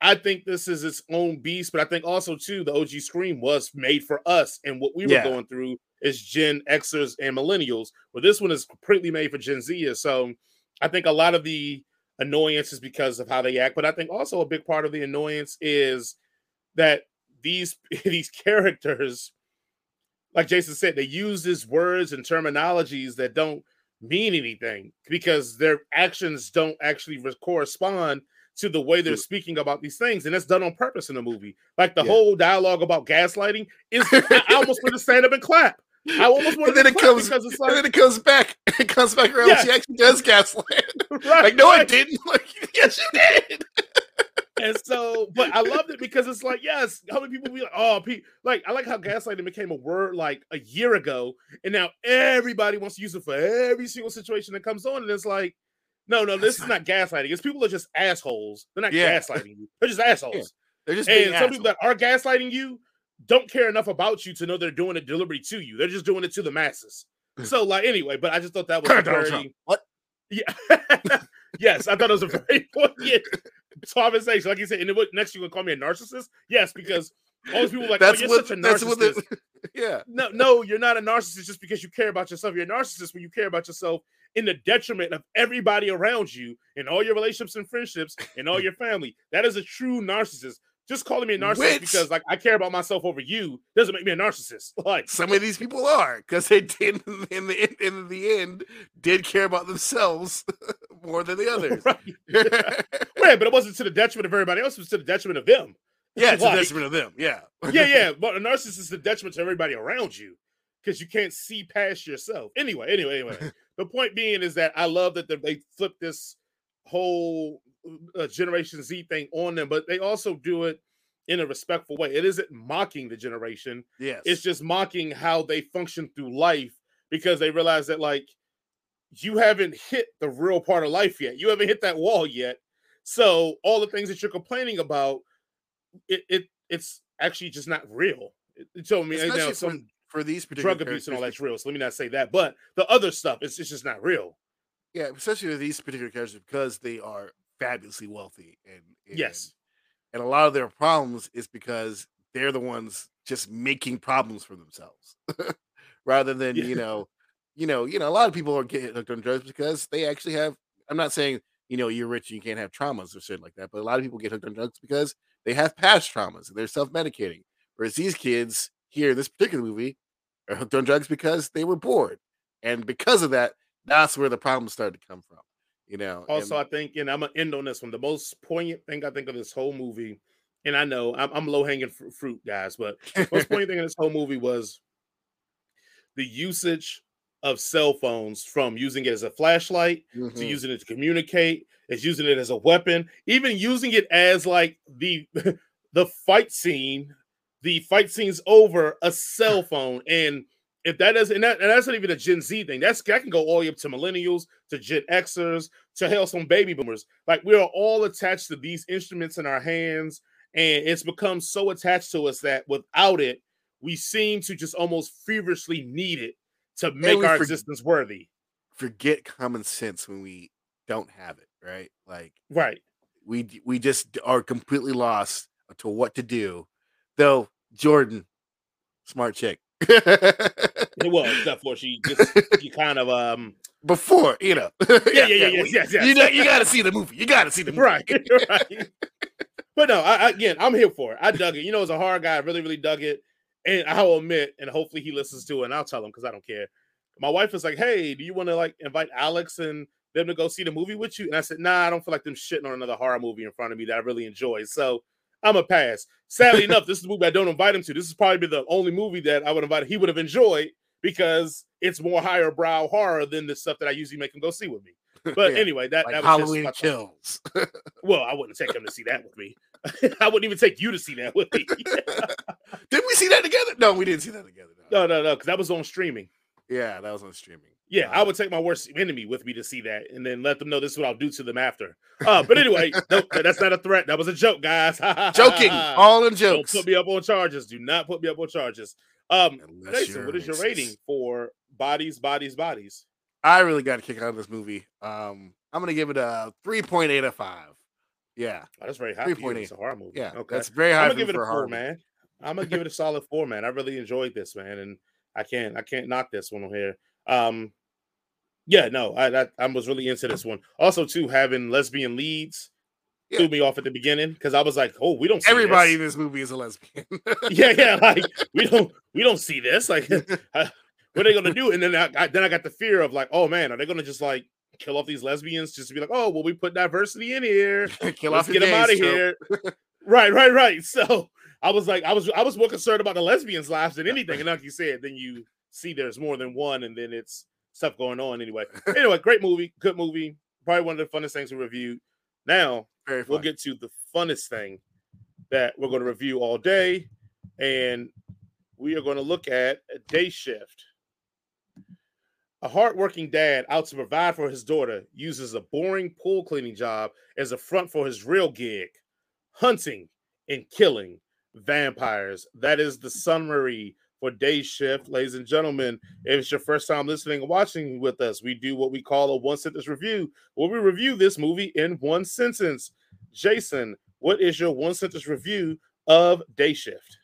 I think this is its own beast, but I think also too the O G Scream was made for us and what we yeah. were going through is Gen Xers and millennials. Well, this one is completely made for Gen Zers. So I think a lot of the annoyance is because of how they act, but I think also a big part of the annoyance is that these these characters, like Jason said, they use these words and terminologies that don't mean anything because their actions don't actually correspond to the way they're speaking about these things, and that's done on purpose in the movie. Like the yeah. whole dialogue about gaslighting is I almost want to stand up and clap. I almost want to then it comes it's like, and then it comes back. It comes back around. Yeah. She actually does gaslight. Right, like no, right. I didn't. Like yes, you did. And so, but I loved it because it's like, yes, how many people be like, oh, Pete, like, I like how gaslighting became a word like a year ago, and now everybody wants to use it for every single situation that comes on, and it's like, no, no, this is not gaslighting. It's people are just assholes. They're not yeah. gaslighting you. They're just assholes. Yeah. They're just and some assholes. People that are gaslighting you don't care enough about you to know they're doing it deliberately to you. They're just doing it to the masses. So, like, anyway, but I just thought that was very... Trump. What? Yeah. Yes, I thought it was a very poignant conversation. Like you said, and it, next you're going to call me a narcissist? Yes, because all those people are like, that's oh, you're what, such a narcissist. It, yeah. No, no, you're not a narcissist just because you care about yourself. You're a narcissist when you care about yourself in the detriment of everybody around you and all your relationships and friendships and all your family. That is a true narcissist. Just calling me a narcissist Which, because like I care about myself over you doesn't make me a narcissist. Like some of these people are, because they did in the end, in the end did care about themselves more than the others. Right. Yeah. Right, but it wasn't to the detriment of everybody else. It was to the detriment of them. Yeah, like, to the detriment of them. Yeah, yeah, yeah. But a narcissist is the detriment to everybody around you because you can't see past yourself. Anyway, anyway, anyway. The point being is that I love that they flip this whole uh, Generation Z thing on them, but they also do it in a respectful way. It isn't mocking the generation. Yes. It's just mocking how they function through life because they realize that, like, you haven't hit the real part of life yet. You haven't hit that wall yet. So all the things that you're complaining about, it, it it's actually just not real. So I mean, you know, some for, for these particular drug abuse and all that's real. So let me not say that, but the other stuff, it's it's just not real. Yeah, especially with these particular characters because they are fabulously wealthy, and, and yes, and a lot of their problems is because they're the ones just making problems for themselves, rather than yeah. you know, you know, you know. A lot of people are getting hooked on drugs because they actually have. I'm not saying you know you're rich and you can't have traumas or shit like that, but a lot of people get hooked on drugs because they have past traumas and they're self-medicating. Whereas these kids here in this particular movie are hooked on drugs because they were bored, and because of that. That's where the problems started to come from, you know. Also, and I think, and I'm gonna end on this one. The most poignant thing I think of this whole movie, and I know I'm, I'm low hanging fr- fruit, guys, but the most poignant thing in this whole movie was the usage of cell phones, from using it as a flashlight mm-hmm. to using it to communicate, it's using it as a weapon, even using it as like the the fight scene. The fight scene's over a cell phone and. If that doesn't, and, that, and that's not even a Gen Z thing. That's that can go all the way up to millennials, to Gen Xers, to hell, some baby boomers. Like we are all attached to these instruments in our hands, and it's become so attached to us that without it, we seem to just almost feverishly need it to make our for, existence worthy. Forget common sense when we don't have it, right? Like, right? We we just are completely lost to what to do. Though Jordan, smart chick. It was before she just you kind of um before you know yeah yeah yeah, yeah, yeah well, yes, yes. You know, you gotta see the movie you gotta see the movie. Right, right. But no I, again I'm here for it. I dug it, you know. As a horror guy, I really really dug it, and I'll admit, and hopefully he listens to it and I'll tell him because I don't care. My wife was like, hey, do you want to like invite Alex and them to go see the movie with you? And I said, nah, I don't feel like them shitting on another horror movie in front of me that I really enjoy, so I'm a pass. Sadly enough, this is the movie I don't invite him to. This is probably the only movie that I would invite he would have enjoyed because it's more higher brow horror than the stuff that I usually make him go see with me. But yeah, anyway, that, like that was Halloween Kills. Well, I wouldn't take him to see that with me. I wouldn't even take you to see that with me. Did we see that together? No, we didn't see that together. No, no, no, because no, that was on streaming. Yeah, that was on streaming. Yeah, I would take my worst enemy with me to see that and then let them know this is what I'll do to them after. Uh, but anyway, no, that's not a threat. That was a joke, guys. Joking. All in jokes. Don't put me up on charges. Do not put me up on charges. Um, Jason, what is your rating for Bodies, Bodies, Bodies? I really got a kick out of this movie. Um, I'm going to give it a three point eight out of five. Yeah. Oh, that's very high for you. It's a horror movie. Yeah, okay. That's very high for a horror man. I'm going to give it a solid four, man. I really enjoyed this, man. And I can't, I can't knock this one on here. Um, yeah, no, I, I I was really into this one. Also, too, having lesbian leads yeah. threw me off at the beginning because I was like, oh, we don't see everybody this. In this movie is a lesbian. yeah, yeah, like we don't we don't see this. Like, what are they gonna do? And then I, I then I got the fear of like, oh man, are they gonna just like kill off these lesbians just to be like, oh, well, we put diversity in here. kill Let's off get them days, out of so. here. right, right, right. So I was like, I was I was more concerned about the lesbians' lives than anything. And like you said, then you see there's more than one, and then it's stuff going on anyway. Anyway, great movie, good movie. Probably one of the funnest things we reviewed. Now, we'll get to the funnest thing that we're going to review all day, and we are going to look at a Day Shift. A hardworking dad out to provide for his daughter uses a boring pool cleaning job as a front for his real gig, hunting and killing vampires. That is the summary for Day Shift. Ladies and gentlemen, if it's your first time listening and watching with us, we do what we call a one-sentence review, where we review this movie in one sentence. Jason, what is your one-sentence review of Day Shift?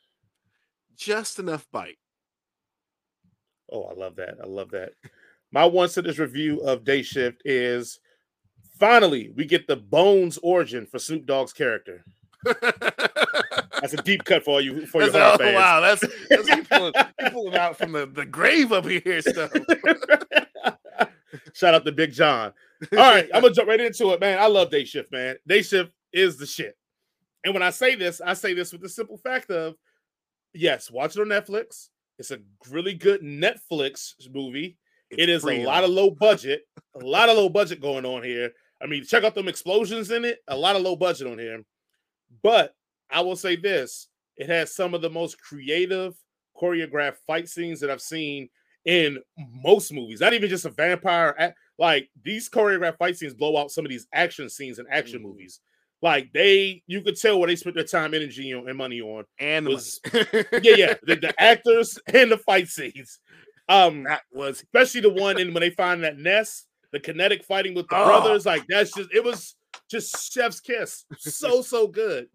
Just enough bite. Oh, I love that. I love that. My one sentence review of Day Shift is, finally, we get the Bones origin for Snoop Dogg's character. That's a deep cut for all you for that's your hard fans. Wow, that's, that's you, pulling, you pulling out from the, the grave up here stuff. Shout out to Big John. All right, I'm going to jump right into it, man. I love Day Shift, man. Day Shift is the shit. And when I say this, I say this with the simple fact of, yes, watch it on Netflix. It's a really good Netflix movie. It's it is a lot of low budget, a lot of low budget going on here. I mean, check out them explosions in it. A lot of low budget on here. But I will say this. It has some of the most creative choreographed fight scenes that I've seen in most movies. Not even just a vampire. Like, these choreographed fight scenes blow out some of these action scenes in action mm-hmm. movies. Like, they, you could tell where they spent their time, energy, and money on. And was, money. yeah, yeah. The, the actors and the fight scenes. Um, that was especially the one in when they find that nest, the kinetic fighting with the oh. brothers, like that's just it was just chef's kiss, so so good.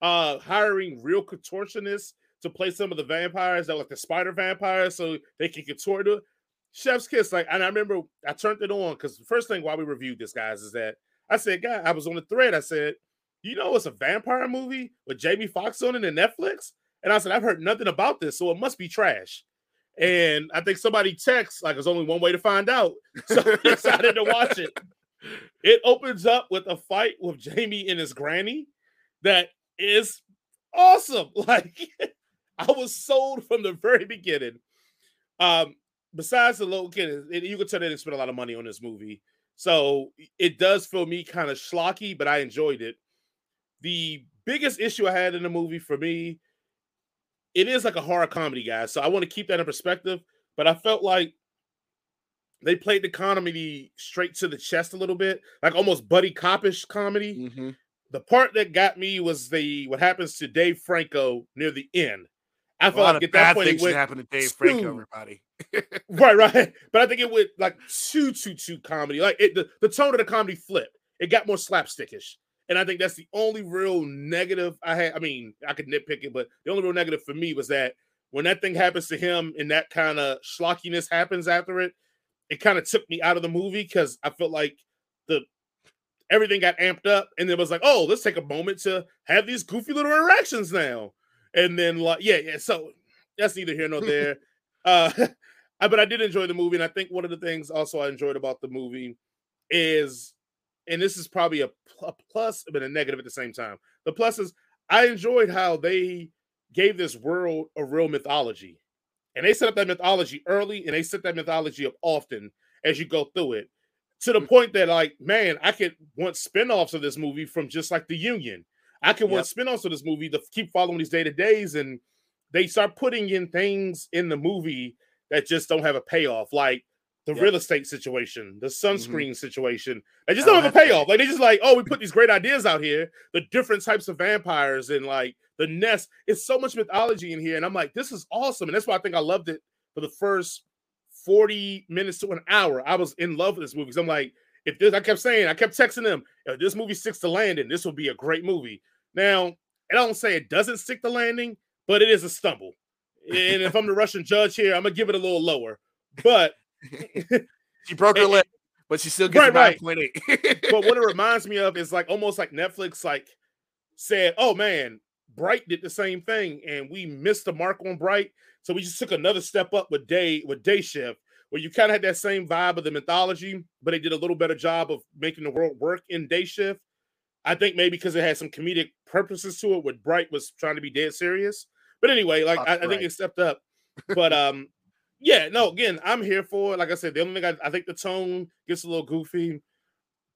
Uh, hiring real contortionists to play some of the vampires that like the spider vampires, so they can contort to it. Chef's kiss, like, and I remember I turned it on because the first thing why we reviewed this, guys, is that I said, guy, I was on the thread. I said, you know, it's a vampire movie with Jamie Foxx on it and Netflix, and I said, I've heard nothing about this, so it must be trash. And I think somebody texts, like, there's only one way to find out. So we decided to watch it. It opens up with a fight with Jamie and his granny that is awesome. Like, I was sold from the very beginning. Um, besides the little kid, it, you could tell they didn't spend a lot of money on this movie. So it does feel me kind of schlocky, but I enjoyed it. The biggest issue I had in the movie for me, it is like a horror comedy, guys, so I want to keep that in perspective, but I felt like they played the comedy straight to the chest a little bit, like almost buddy cop-ish comedy. Mm-hmm. The part that got me was the what happens to Dave Franco near the end. I felt like at that point it went happened to Dave Franco, everybody. right, right. But I think it went like too, too, too comedy. Like it, the, the tone of the comedy flipped. It got more slapstickish. And I think that's the only real negative I had. I mean, I could nitpick it, but the only real negative for me was that when that thing happens to him and that kind of schlockiness happens after it, it kind of took me out of the movie because I felt like the everything got amped up and it was like, oh, let's take a moment to have these goofy little interactions now. And then, like, yeah, yeah. So that's neither here nor there. uh, but I did enjoy the movie. And I think one of the things also I enjoyed about the movie is, and this is probably a, a plus but a negative at the same time. The plus is I enjoyed how they gave this world a real mythology. And they set up that mythology early, and they set that mythology up often as you go through it. To the point that, like, man, I could want spinoffs of this movie from just, like, The Union. I could want yep. spinoffs of this movie to keep following these day-to-days, and they start putting in things in the movie that just don't have a payoff. Like, the yep. real estate situation, the sunscreen mm-hmm. situation. They just don't, don't have a payoff. That. Like, they just like, oh, we put these great ideas out here, the different types of vampires and like the nest. It's so much mythology in here. And I'm like, this is awesome. And that's why I think I loved it for the first forty minutes to an hour. I was in love with this movie. Cause I'm like, if this, I kept saying, I kept texting them, if this movie sticks to landing, this will be a great movie. Now, and I don't say it doesn't stick to landing, but it is a stumble. And if I'm the Russian judge here, I'm going to give it a little lower. But she broke her leg, but she still gets right, nine point eight. Right. But what it reminds me of is like almost like Netflix like said, oh man, Bright did the same thing, and we missed the mark on Bright, so we just took another step up with Day with Day Shift, where you kind of had that same vibe of the mythology, but they did a little better job of making the world work in Day Shift. I think maybe because it had some comedic purposes to it, where Bright was trying to be dead serious. But anyway, like I, I think it stepped up. But um, yeah, no, again, I'm here for it. Like I said, the only thing I, I think the tone gets a little goofy.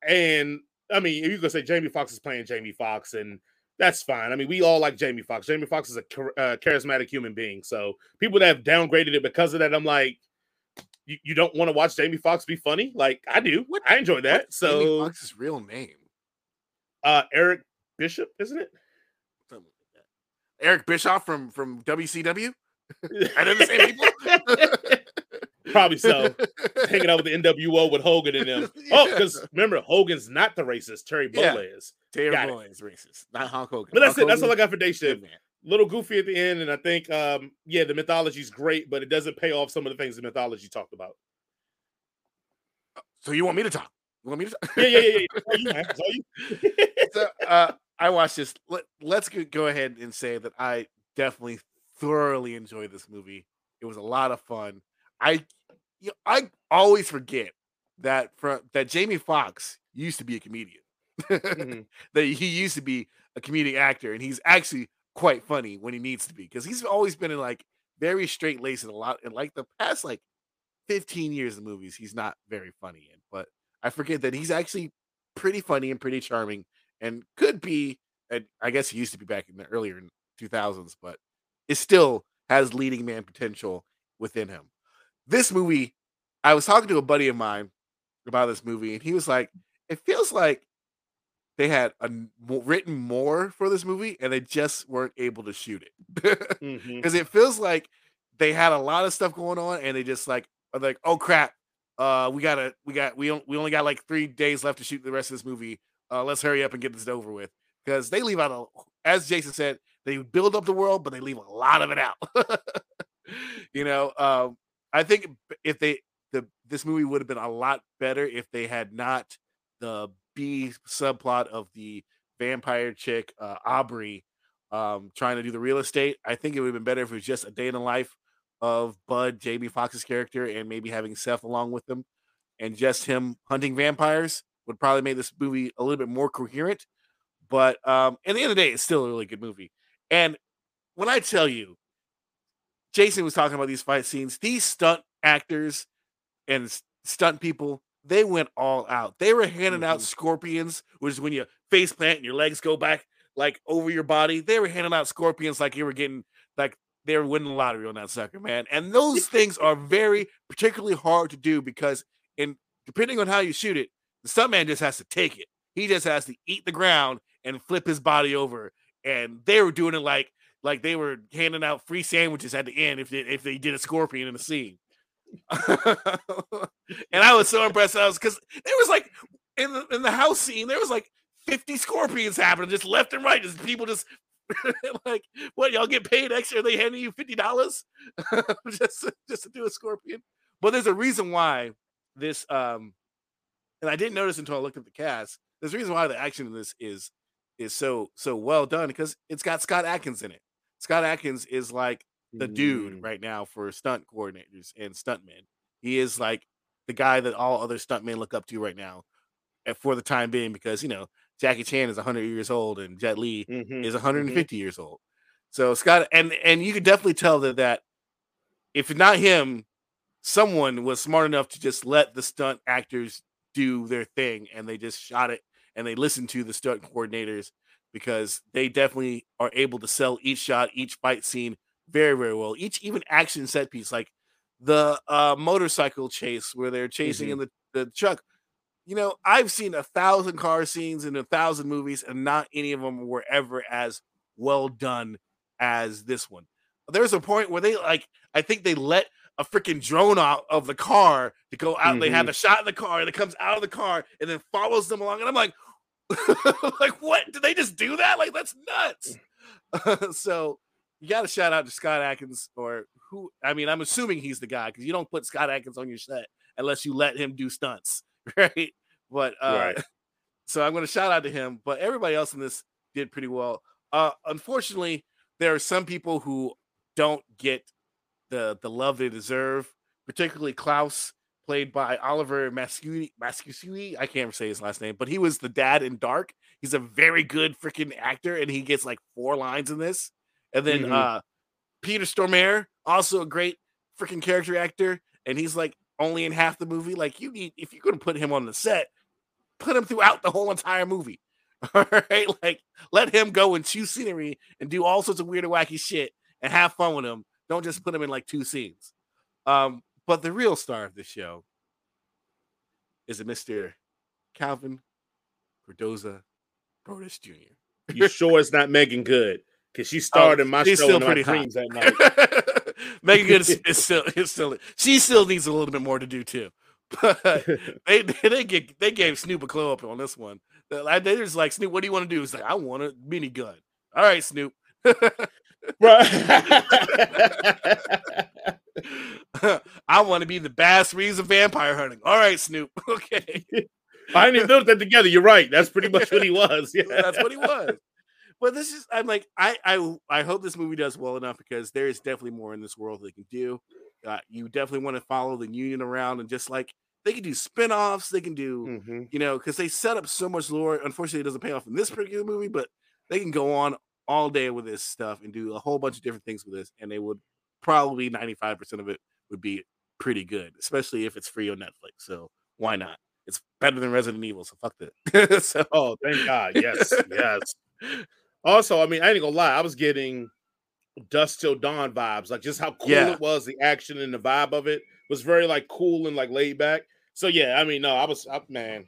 And I mean, you could say Jamie Foxx is playing Jamie Foxx, and that's fine. I mean, we all like Jamie Foxx. Jamie Foxx is a char- uh, charismatic human being. So people that have downgraded it because of that, I'm like, you, you don't want to watch Jamie Foxx be funny? Like I do. What, I enjoy that. What's so Jamie Foxx's real name? Uh, Eric Bishop, isn't it? Eric Bischoff from, from W C W? I know the same people. Probably so. Hanging out with the N W O with Hogan and them. Yeah. Oh, because remember, Hogan's not the racist. Terry Bollea is. Terry Bollea is racist, not Hulk Hogan. But that's Hulk it. Hogan? That's all I got for Day Shift. Little goofy at the end, and I think, um, yeah, the mythology is great, but it doesn't pay off some of the things the mythology talked about. So you want me to talk? You want me to talk? Yeah, yeah, yeah. yeah. That's all you. That's all you. So, uh, I watched this. Let, let's go ahead and say that I definitely thoroughly enjoyed this movie. It was a lot of fun. I you know, I always forget that from that Jamie Foxx used to be a comedian. Mm-hmm. That he used to be a comedic actor, and he's actually quite funny when he needs to be, because he's always been in like very straight laced a lot. And like the past like fifteen years of movies, he's not very funny in. But I forget that he's actually pretty funny and pretty charming. And could be, and I guess he used to be back in the earlier two thousands, but it still has leading man potential within him. This movie, I was talking to a buddy of mine about this movie, and he was like, it feels like they had a, written more for this movie, and they just weren't able to shoot it. Because mm-hmm. It feels like they had a lot of stuff going on, and they just like, are like, oh crap, uh, we gotta, we got, we we only got like three days left to shoot the rest of this movie. Uh, let's hurry up and get this over with, because they leave out, a, as Jason said, they build up the world, but they leave a lot of it out. You know, um, I think if they, the this movie would have been a lot better if they had not the B subplot of the vampire chick, uh, Aubrey, um, trying to do the real estate. I think it would have been better if it was just a day in the life of Bud, Jamie Foxx's character, and maybe having Seth along with him, and just him hunting vampires. Would probably make this movie a little bit more coherent, but um, at the end of the day, it's still a really good movie. And when I tell you, Jason was talking about these fight scenes, these stunt actors and stunt people, they went all out. They were handing mm-hmm. out scorpions, which is when you face plant and your legs go back like over your body. They were handing out scorpions like you were getting, like they were winning the lottery on that sucker, man. And those things are very particularly hard to do, because in depending on how you shoot it, the stuntman just has to take it. He just has to eat the ground and flip his body over. And they were doing it like like they were handing out free sandwiches at the end if they, if they did a scorpion in the scene. And I was so impressed. I was, because there was like in the, in the house scene, there was like fifty scorpions happening just left and right. Just people just like, what, y'all get paid extra? Are they handing you fifty dollars just just to do a scorpion? But there's a reason why this. Um, And I didn't notice until I looked at the cast. There's a reason why the action in this is is so so well done, because it's got Scott Adkins in it. Scott Adkins is like the mm. dude right now for stunt coordinators and stuntmen. He is like the guy that all other stuntmen look up to right now, and for the time being, because you know Jackie Chan is one hundred years old and Jet Li mm-hmm. is one hundred fifty mm-hmm. years old. So Scott, and and you could definitely tell that that if not him, someone was smart enough to just let the stunt actors do their thing, and they just shot it, and they listened to the stunt coordinators, because they definitely are able to sell each shot, each fight scene very, very well. Each even action set piece, like the uh, motorcycle chase where they're chasing mm-hmm. in the, the truck. You know, I've seen a thousand car scenes in a thousand movies, and not any of them were ever as well done as this one. There's a point where they like, I think they let a freaking drone out of the car to go out. Mm-hmm. They have a shot in the car, and it comes out of the car and then follows them along. And I'm like, like, what? Did they just do that? Like, that's nuts. Uh, so you got to shout out to Scott Adkins, or who, I mean, I'm assuming he's the guy, because you don't put Scott Adkins on your set unless you let him do stunts. Right. But, uh, right. So I'm going to shout out to him, but everybody else in this did pretty well. Uh, unfortunately, there are some people who don't get the the love they deserve, particularly Klaus, played by Oliver Mascui. Mascui, I can't say his last name, but he was the dad in Dark. He's a very good freaking actor, and he gets like four lines in this. And then mm-hmm. uh, Peter Stormare, also a great freaking character actor, and he's like only in half the movie. Like, you need, if you're going to put him on the set, put him throughout the whole entire movie. All right, like, let him go and choose scenery and do all sorts of weird and wacky shit and have fun with him. Don't just put him in like two scenes. Um, but the real star of this show is a Mister Calvin Cardoza Brodus Junior You sure it's not Megan Good? Because she starred oh, in my show in my dreams that night. Megan Good is, is still is still she still needs a little bit more to do too. But they they, they, get, they gave Snoop a clue up on this one. They're just like, Snoop, what do you want to do? He's like, I want a mini gun. All right, Snoop. Bro. I want to be the Bass Reeves of vampire hunting. All right, Snoop. Okay. I didn't even notice that together. You're right. That's pretty much what he was. Yeah. That's what he was. But this is, I'm like, I, I, I hope this movie does well enough, because there is definitely more in this world they can do. Uh, you definitely want to follow the union around, and just like, they can do spinoffs. They can do, mm-hmm. you know, because they set up so much lore. Unfortunately, it doesn't pay off in this particular movie, but they can go on all day with this stuff and do a whole bunch of different things with this, and they would probably ninety-five percent of it would be pretty good, especially if it's free on Netflix. So why not? It's better than Resident Evil, so fuck that. so, oh, thank God. Yes, yes. Also, I mean, I ain't gonna lie. I was getting Dust Till Dawn vibes, like just how cool yeah. it was. The action and the vibe of it was very like cool and like laid back. So yeah, I mean, no, I was I, man,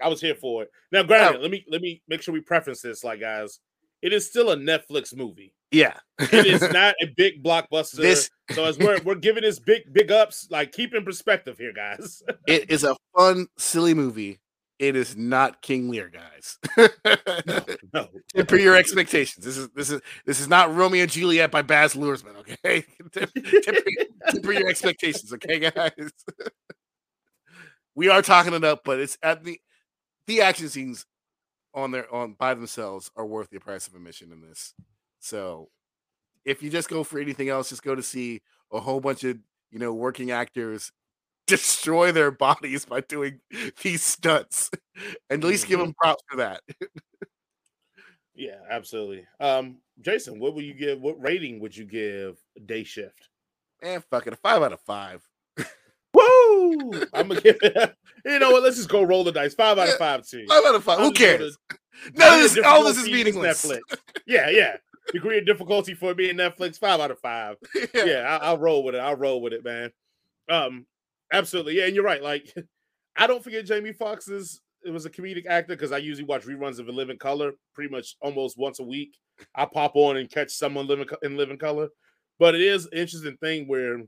I was here for it. Now, granted, yeah. let me let me make sure we preface this, like, guys, it is still a Netflix movie. Yeah, it is not a big blockbuster. This... So as we're we're giving this big big ups, like, keep in perspective here, guys. It is a fun, silly movie. It is not King Lear, guys. no, no. Temper your expectations. This is this is this is not Romeo and Juliet by Baz Luhrmann. Okay, temper, temper, temper your expectations. Okay, guys. We are talking it up, but it's at the the action scenes on their on by themselves are worth the price of admission in this. So, if you just go for anything else, just go to see a whole bunch of you know working actors destroy their bodies by doing these stunts, and at least mm-hmm. give them props for that. Yeah, absolutely. Um, Jason, what would you give? What rating would you give Day Shift? Man, fuck it, a five out of five. Woo! I'm gonna give it. You know what? Let's just go roll the dice. Five out of five, too. Five out of five. Who cares? No, this all this is meaningless. Netflix. Yeah, yeah. Degree of difficulty for me in Netflix. Five out of five. Yeah, yeah I, I'll roll with it. I'll roll with it, man. Um. Absolutely, yeah, and you're right. Like, I don't forget Jamie Foxx's. It was a comedic actor because I usually watch reruns of In Living Color pretty much almost once a week. I pop on and catch someone living in Living Color, but it is an interesting thing where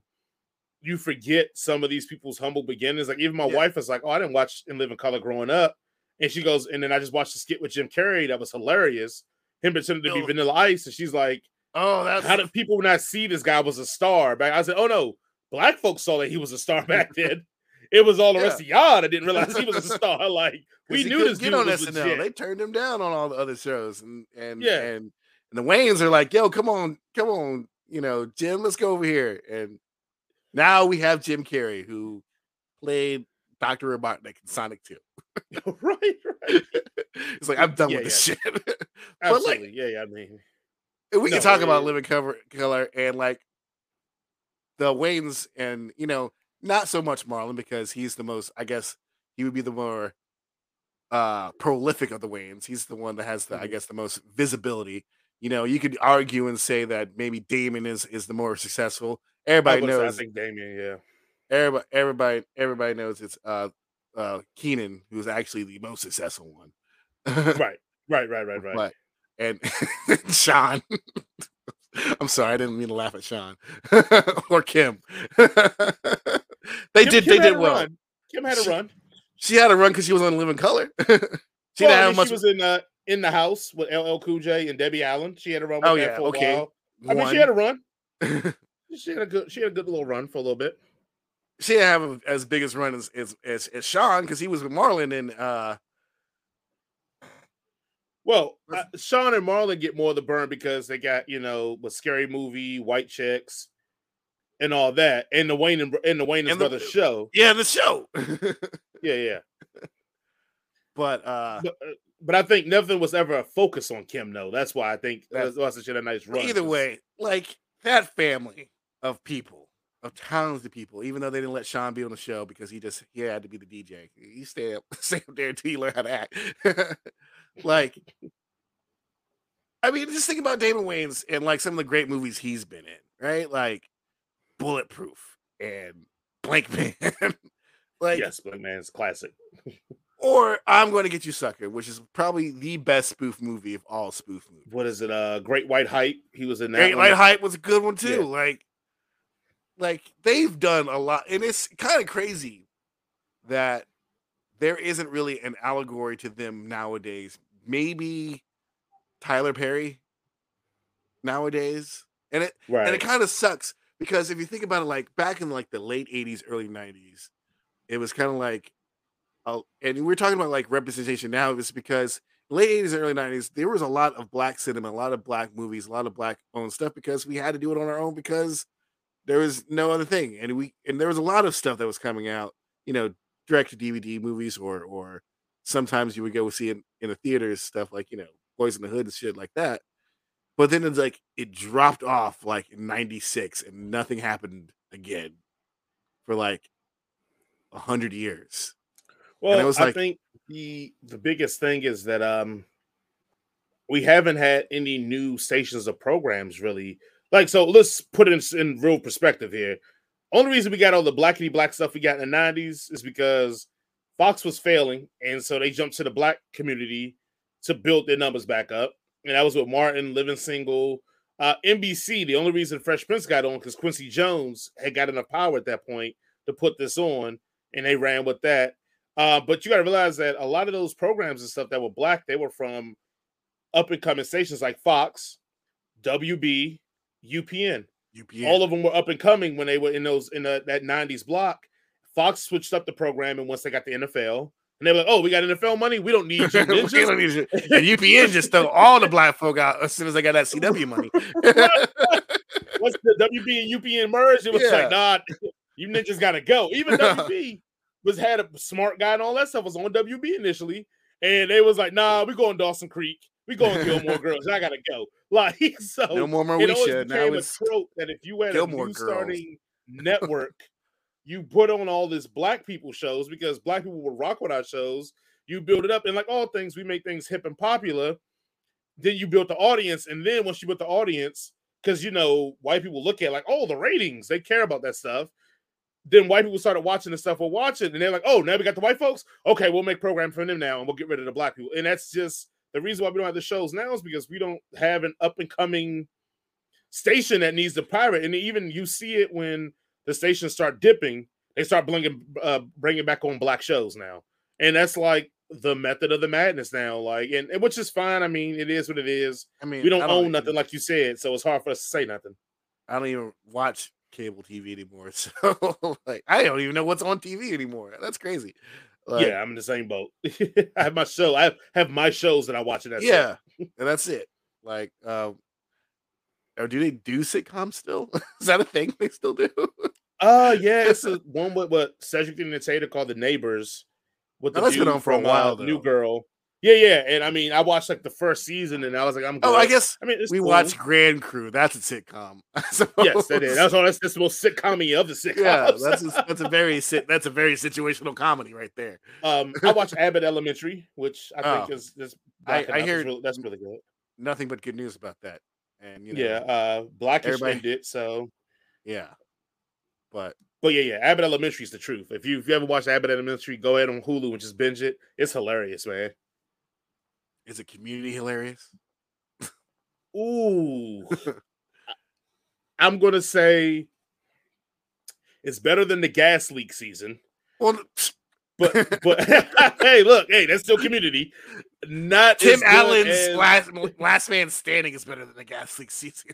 you forget some of these people's humble beginnings. Like, even my yeah. wife is like, "Oh, I didn't watch In Living Color growing up," and she goes, and then I just watched the skit with Jim Carrey that was hilarious. Him pretending to be oh. Vanilla Ice, and she's like, "Oh, that's how did people not see this guy was a star?" Back, I said, "Oh no." Black folks saw that he was a star back then. It was all the yeah. rest of y'all that didn't realize he was a star. Like, we knew this dude on was S N L. Legit. They turned him down on all the other shows, and and, yeah. and and the Wayans are like, "Yo, come on, come on, you know, Jim, let's go over here." And now we have Jim Carrey, who played Doctor Robotnik in Sonic Two. right, right. It's like, I'm done yeah, with yeah. this shit. Absolutely, like, yeah, yeah. I mean, we no, can talk yeah. about Living Color and like. The Wayans and, you know, not so much Marlon because he's the most, I guess, he would be the more uh, prolific of the Wayans. He's the one that has, the, I guess, the most visibility. You know, you could argue and say that maybe Damon is, is the more successful. Everybody I knows. I think Damon, yeah. Everybody, everybody, everybody knows it's uh, uh, Keenan who's actually the most successful one. right, right, right, right, right. But, and Sean. I'm sorry, I didn't mean to laugh at Sean or Kim. they Kim, did, Kim they did well. Run. Kim had a she, run. She had a run because she was on Living Color. she well, didn't have I mean, much. She was in uh, in the house with L L Cool J and Debbie Allen. She had a run. With oh that yeah, for a okay. While. I One. mean, she had a run. she had a good. She had a good little run for a little bit. She didn't have a, as big as run as as, as, as Sean because he was with Marlon and. Uh, Well, uh, Sean and Marlon get more of the burn because they got, you know, a Scary Movie, White Chicks, and all that, and the Wayne and, and the Wayne and, and Brothers the, show. Yeah, the show. yeah, yeah. But uh, but, but I think nothing was ever a focus on Kim, though. That's why I think that's why such a nice run. Either way, like that family of people, of talented people, even though they didn't let Sean be on the show because he just he had to be the D J. He stayed up, stayed up there until he learned how to act. Like, I mean, just think about Damon Wayans and like some of the great movies he's been in, right? Like Bulletproof and Blank Man. Like, yes, Blank Man's classic. Or I'm Going to Get You Sucker, which is probably the best spoof movie of all spoof movies. What is it? Uh, Great White Hype. He was in that. Great White Hype was a good one too. Yeah. Like, like they've done a lot, and it's kind of crazy that there isn't really an allegory to them nowadays. Maybe Tyler Perry nowadays, and it right. and it kind of sucks because if you think about it, like back in like the late eighties, early nineties, it was kind of like. Uh, and we're talking about like representation now is because late eighties and early nineties, there was a lot of black cinema, a lot of black movies, a lot of black owned stuff because we had to do it on our own because there was no other thing. And we, and there was a lot of stuff that was coming out, you know, direct to D V D movies or, or sometimes you would go see it in the theaters, stuff like, you know, Boys in the Hood and shit like that. But then it's like, it dropped off like in ninety-six and nothing happened again for like a hundred years. Well, I, like, I think the the biggest thing is that um, we haven't had any new stations or programs really. Like, so let's put it in, in real perspective here. Only reason we got all the blackity black stuff we got in the nineties is because Fox was failing, and so they jumped to the black community to build their numbers back up. And that was with Martin, Living Single, uh, N B C. The only reason Fresh Prince got on because Quincy Jones had got enough power at that point to put this on, and they ran with that. Uh, but you got to realize that a lot of those programs and stuff that were black, they were from up-and-coming stations like Fox, W B, U P N. U P N. All of them were up-and-coming when they were in those in the, that nineties block. Fox switched up the program, and once they got the N F L, and they were like, oh, we got N F L money? We don't need you, ninjas. We don't need you. And U P N just threw all the black folk out as soon as they got that C W money. Once the W B and U P N merged, it was yeah. like, nah, you ninjas got to go. Even W B. was had a smart guy and all that stuff was on W B initially, and they was like, nah, we're going Dawson Creek, we're going Gilmore Girls, I gotta go. Like, so no more Marisha. It now it's a trope that if you had Gilmore a new Girls. Starting network, you put on all this black people shows because black people would rock with our shows. You build it up, and like all things, we make things hip and popular. Then you build the audience, and then once you build the audience, because you know, white people look at like, oh, the ratings, they care about that stuff. Then white people started watching the stuff we're watching, and they're like, oh, now we got the white folks? Okay, we'll make program for them now, and we'll get rid of the black people. And that's just the reason why we don't have the shows now is because we don't have an up-and-coming station that needs the pirate. And even you see it when the stations start dipping, they start bringing, uh, bringing back on black shows now. And that's like the method of the madness now, like, and, and which is fine. I mean, it is what it is. I mean, we don't, don't own even, nothing, like you said, so it's hard for us to say nothing. I don't even watch cable T V anymore, so like I don't even know what's on T V anymore. That's crazy. Like, yeah, I'm in the same boat. I have my show. I have, have my shows that I watch. That yeah, and that's it. Like, um, or do they do sitcoms still? Is that a thing they still do? Oh uh, yeah, it's a one with what Cedric and Tater called The Neighbors. With the that's been on for a while. Though. New Girl. Yeah, yeah, and I mean, I watched like the first season, and I was like, "I'm." Good. Oh, I guess. I mean, we cool. watched Grand Crew. That's a sitcom. So, yes, that is. That's all. That's, that's the most sitcom-y of the sitcoms. Yeah, that's a, that's a very that's a very situational comedy right there. Um, I watched Abbott Elementary, which I oh. think is this. I, I hear really, that's really good. Nothing but good news about that, and you know, yeah, uh, Blackish did it. So, yeah, but. But yeah, yeah, Abbott Elementary is the truth. If you if you ever watched Abbott Elementary, go ahead on Hulu and just binge it. It's hilarious, man. Is a Community hilarious? Ooh. I'm going to say it's better than the gas leak season. Well, but but hey, look, hey, that's still Community. Not Tim Allen's as... last, last Man Standing is better than the gas leak season.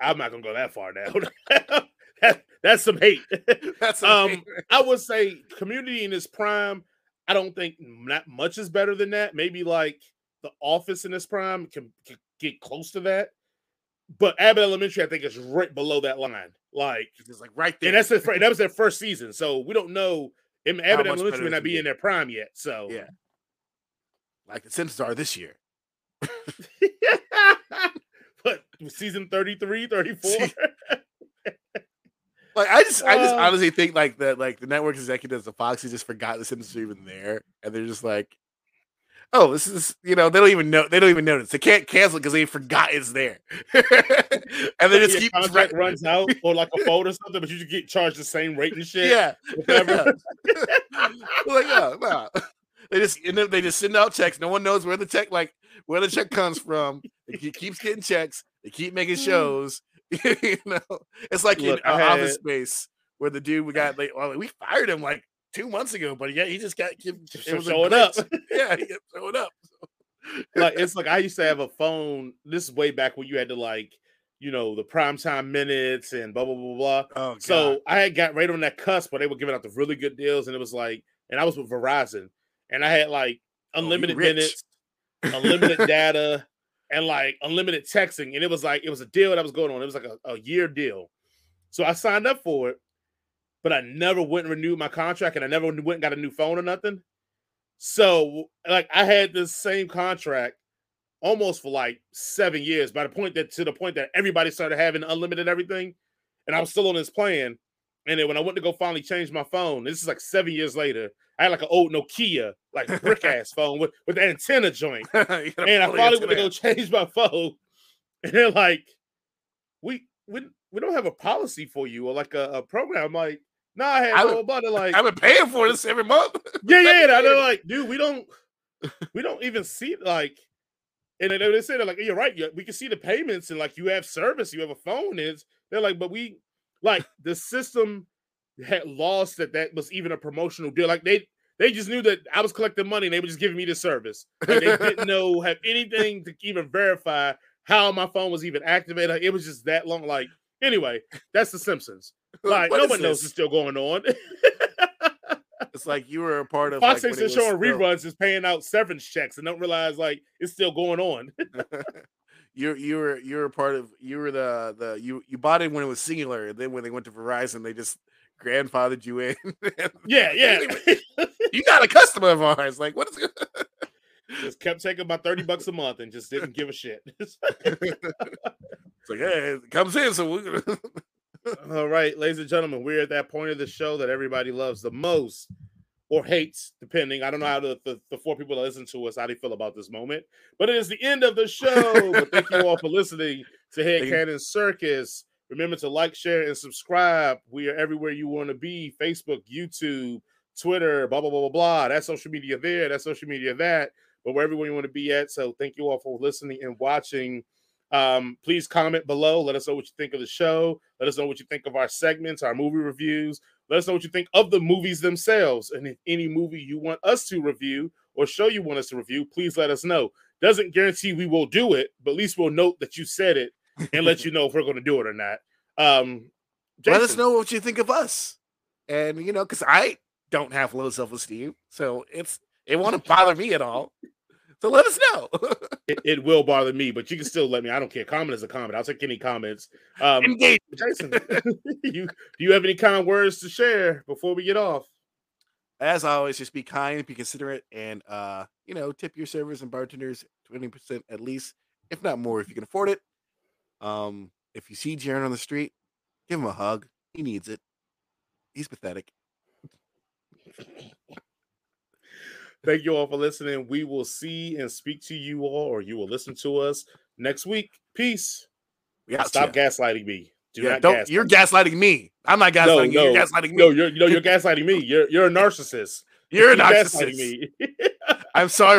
I'm not going to go that far now. that, that's some hate. That's some um, hate. I would say Community in its prime, I don't think not much is better than that. Maybe like The Office in its prime can, can get close to that, But Abbott Elementary, I think, is right below that line. Like, it's like right there. And that's the, that was their first season. So we don't know. And Abbott Elementary may not be in their prime yet. So, yeah. Like the Simpsons are this year. But season thirty-three, thirty-four. Like, I just, I just uh, honestly think like that, like the network executives, the Foxy just forgot the Simpsons were even there, and they're just like, "Oh, this is," you know, they don't even know, they don't even notice. They can't cancel because they forgot it's there, and they just keep contract right. runs out or like a fold or something, but you just get charged the same rate and shit. Yeah, whatever. Like, oh, no. They just end up, they just send out checks. No one knows where the check, like where the check comes from. It keeps getting checks. They keep making shows. You know, it's like Look, in uh, had... Office Space where the dude we got like, well, we fired him like two months ago, but yeah, he just got kept, it was showing up. Yeah, he kept showing up. Like it's like I used to have a phone. This is way back when you had to like, you know, the primetime minutes and blah blah blah blah. Oh, God. So I had got right on that cusp, but they were giving out the really good deals, and it was like, and I was with Verizon, and I had like unlimited oh, minutes, unlimited data. And like unlimited texting, and it was like it was a deal that was going on. It was like a, a year deal, so I signed up for it, but I never went and renewed my contract, and I never went and got a new phone or nothing. So like I had this same contract almost for like seven years. By the point that to the point that everybody started having unlimited everything, and I was still on this plan. And then when I went to go finally change my phone, this is like seven years later. I had like an old Nokia, like brick ass phone with, with the antenna joint. And I finally went to go change my phone. And they're like, we we, we don't have a policy for you or like a, a program. I'm like, no, nah, I had no about it. Like, I've been paying for this every month. Yeah, yeah. They're like, dude, we don't we don't even see like, and they, they said, they're like, you're right, we can see the payments and like you have service, you have a phone. It's they're like, but we like the system had lost that that was even a promotional deal. Like they they just knew that I was collecting money and they were just giving me the service. Like they didn't know have anything to even verify how my phone was even activated. Like, it was just that long. Like anyway, that's The Simpsons. Like no one knows it's still going on. It's like you were a part of Fox Six is showing reruns, is paying out severance checks and don't realize like it's still going on. You you were you were a part of you were the the you you bought it when it was singular, and then when they went to Verizon, they just grandfathered you in. Yeah, yeah. You got a customer of ours. Like, what is it? Just kept taking about thirty bucks a month and just didn't give a shit. It's like, hey, it comes in. So we're gonna... All right, ladies and gentlemen, we're at that point of the show that everybody loves the most. Or hates, depending. I don't know how the, the, the four people that listen to us, how they feel about this moment. But it is the end of the show. But thank you all for listening to Head Cannon Circus. Remember to like, share, and subscribe. We are everywhere you want to be. Facebook, YouTube, Twitter, blah, blah, blah, blah, blah. That's social media there. That's social media that. But we're everywhere you want to be at. So thank you all for listening and watching. Um, please comment below. Let us know what you think of the show. Let us know what you think of our segments, our movie reviews. Let us know what you think of the movies themselves. And if any movie you want us to review or show you want us to review, please let us know. Doesn't guarantee we will do it, but at least we'll note that you said it and let you know if we're going to do it or not. Um, Jason, let us know what you think of us. And, you know, because I don't have low self-esteem, so it's it won't bother me at all. So let us know. it, it will bother me, but you can still let me. I don't care. Comment is a comment. I'll take any comments. Um, Engage. Jason, you, do you have any kind words to share before we get off? As always, just be kind, be considerate, and, uh, you know, tip your servers and bartenders twenty percent at least, if not more, if you can afford it. Um, if you see Jaron on the street, give him a hug. He needs it. He's pathetic. Thank you all for listening. We will see and speak to you all, or you will listen to us next week. Peace. We Stop you. gaslighting me. Do yeah, not don't, gaslight. You're gaslighting me. I'm not gaslighting no, you. No, you're gaslighting me. No, you're, you know, you're gaslighting me. You're, you're a narcissist. You're, you're a narcissist. Me. I'm sorry.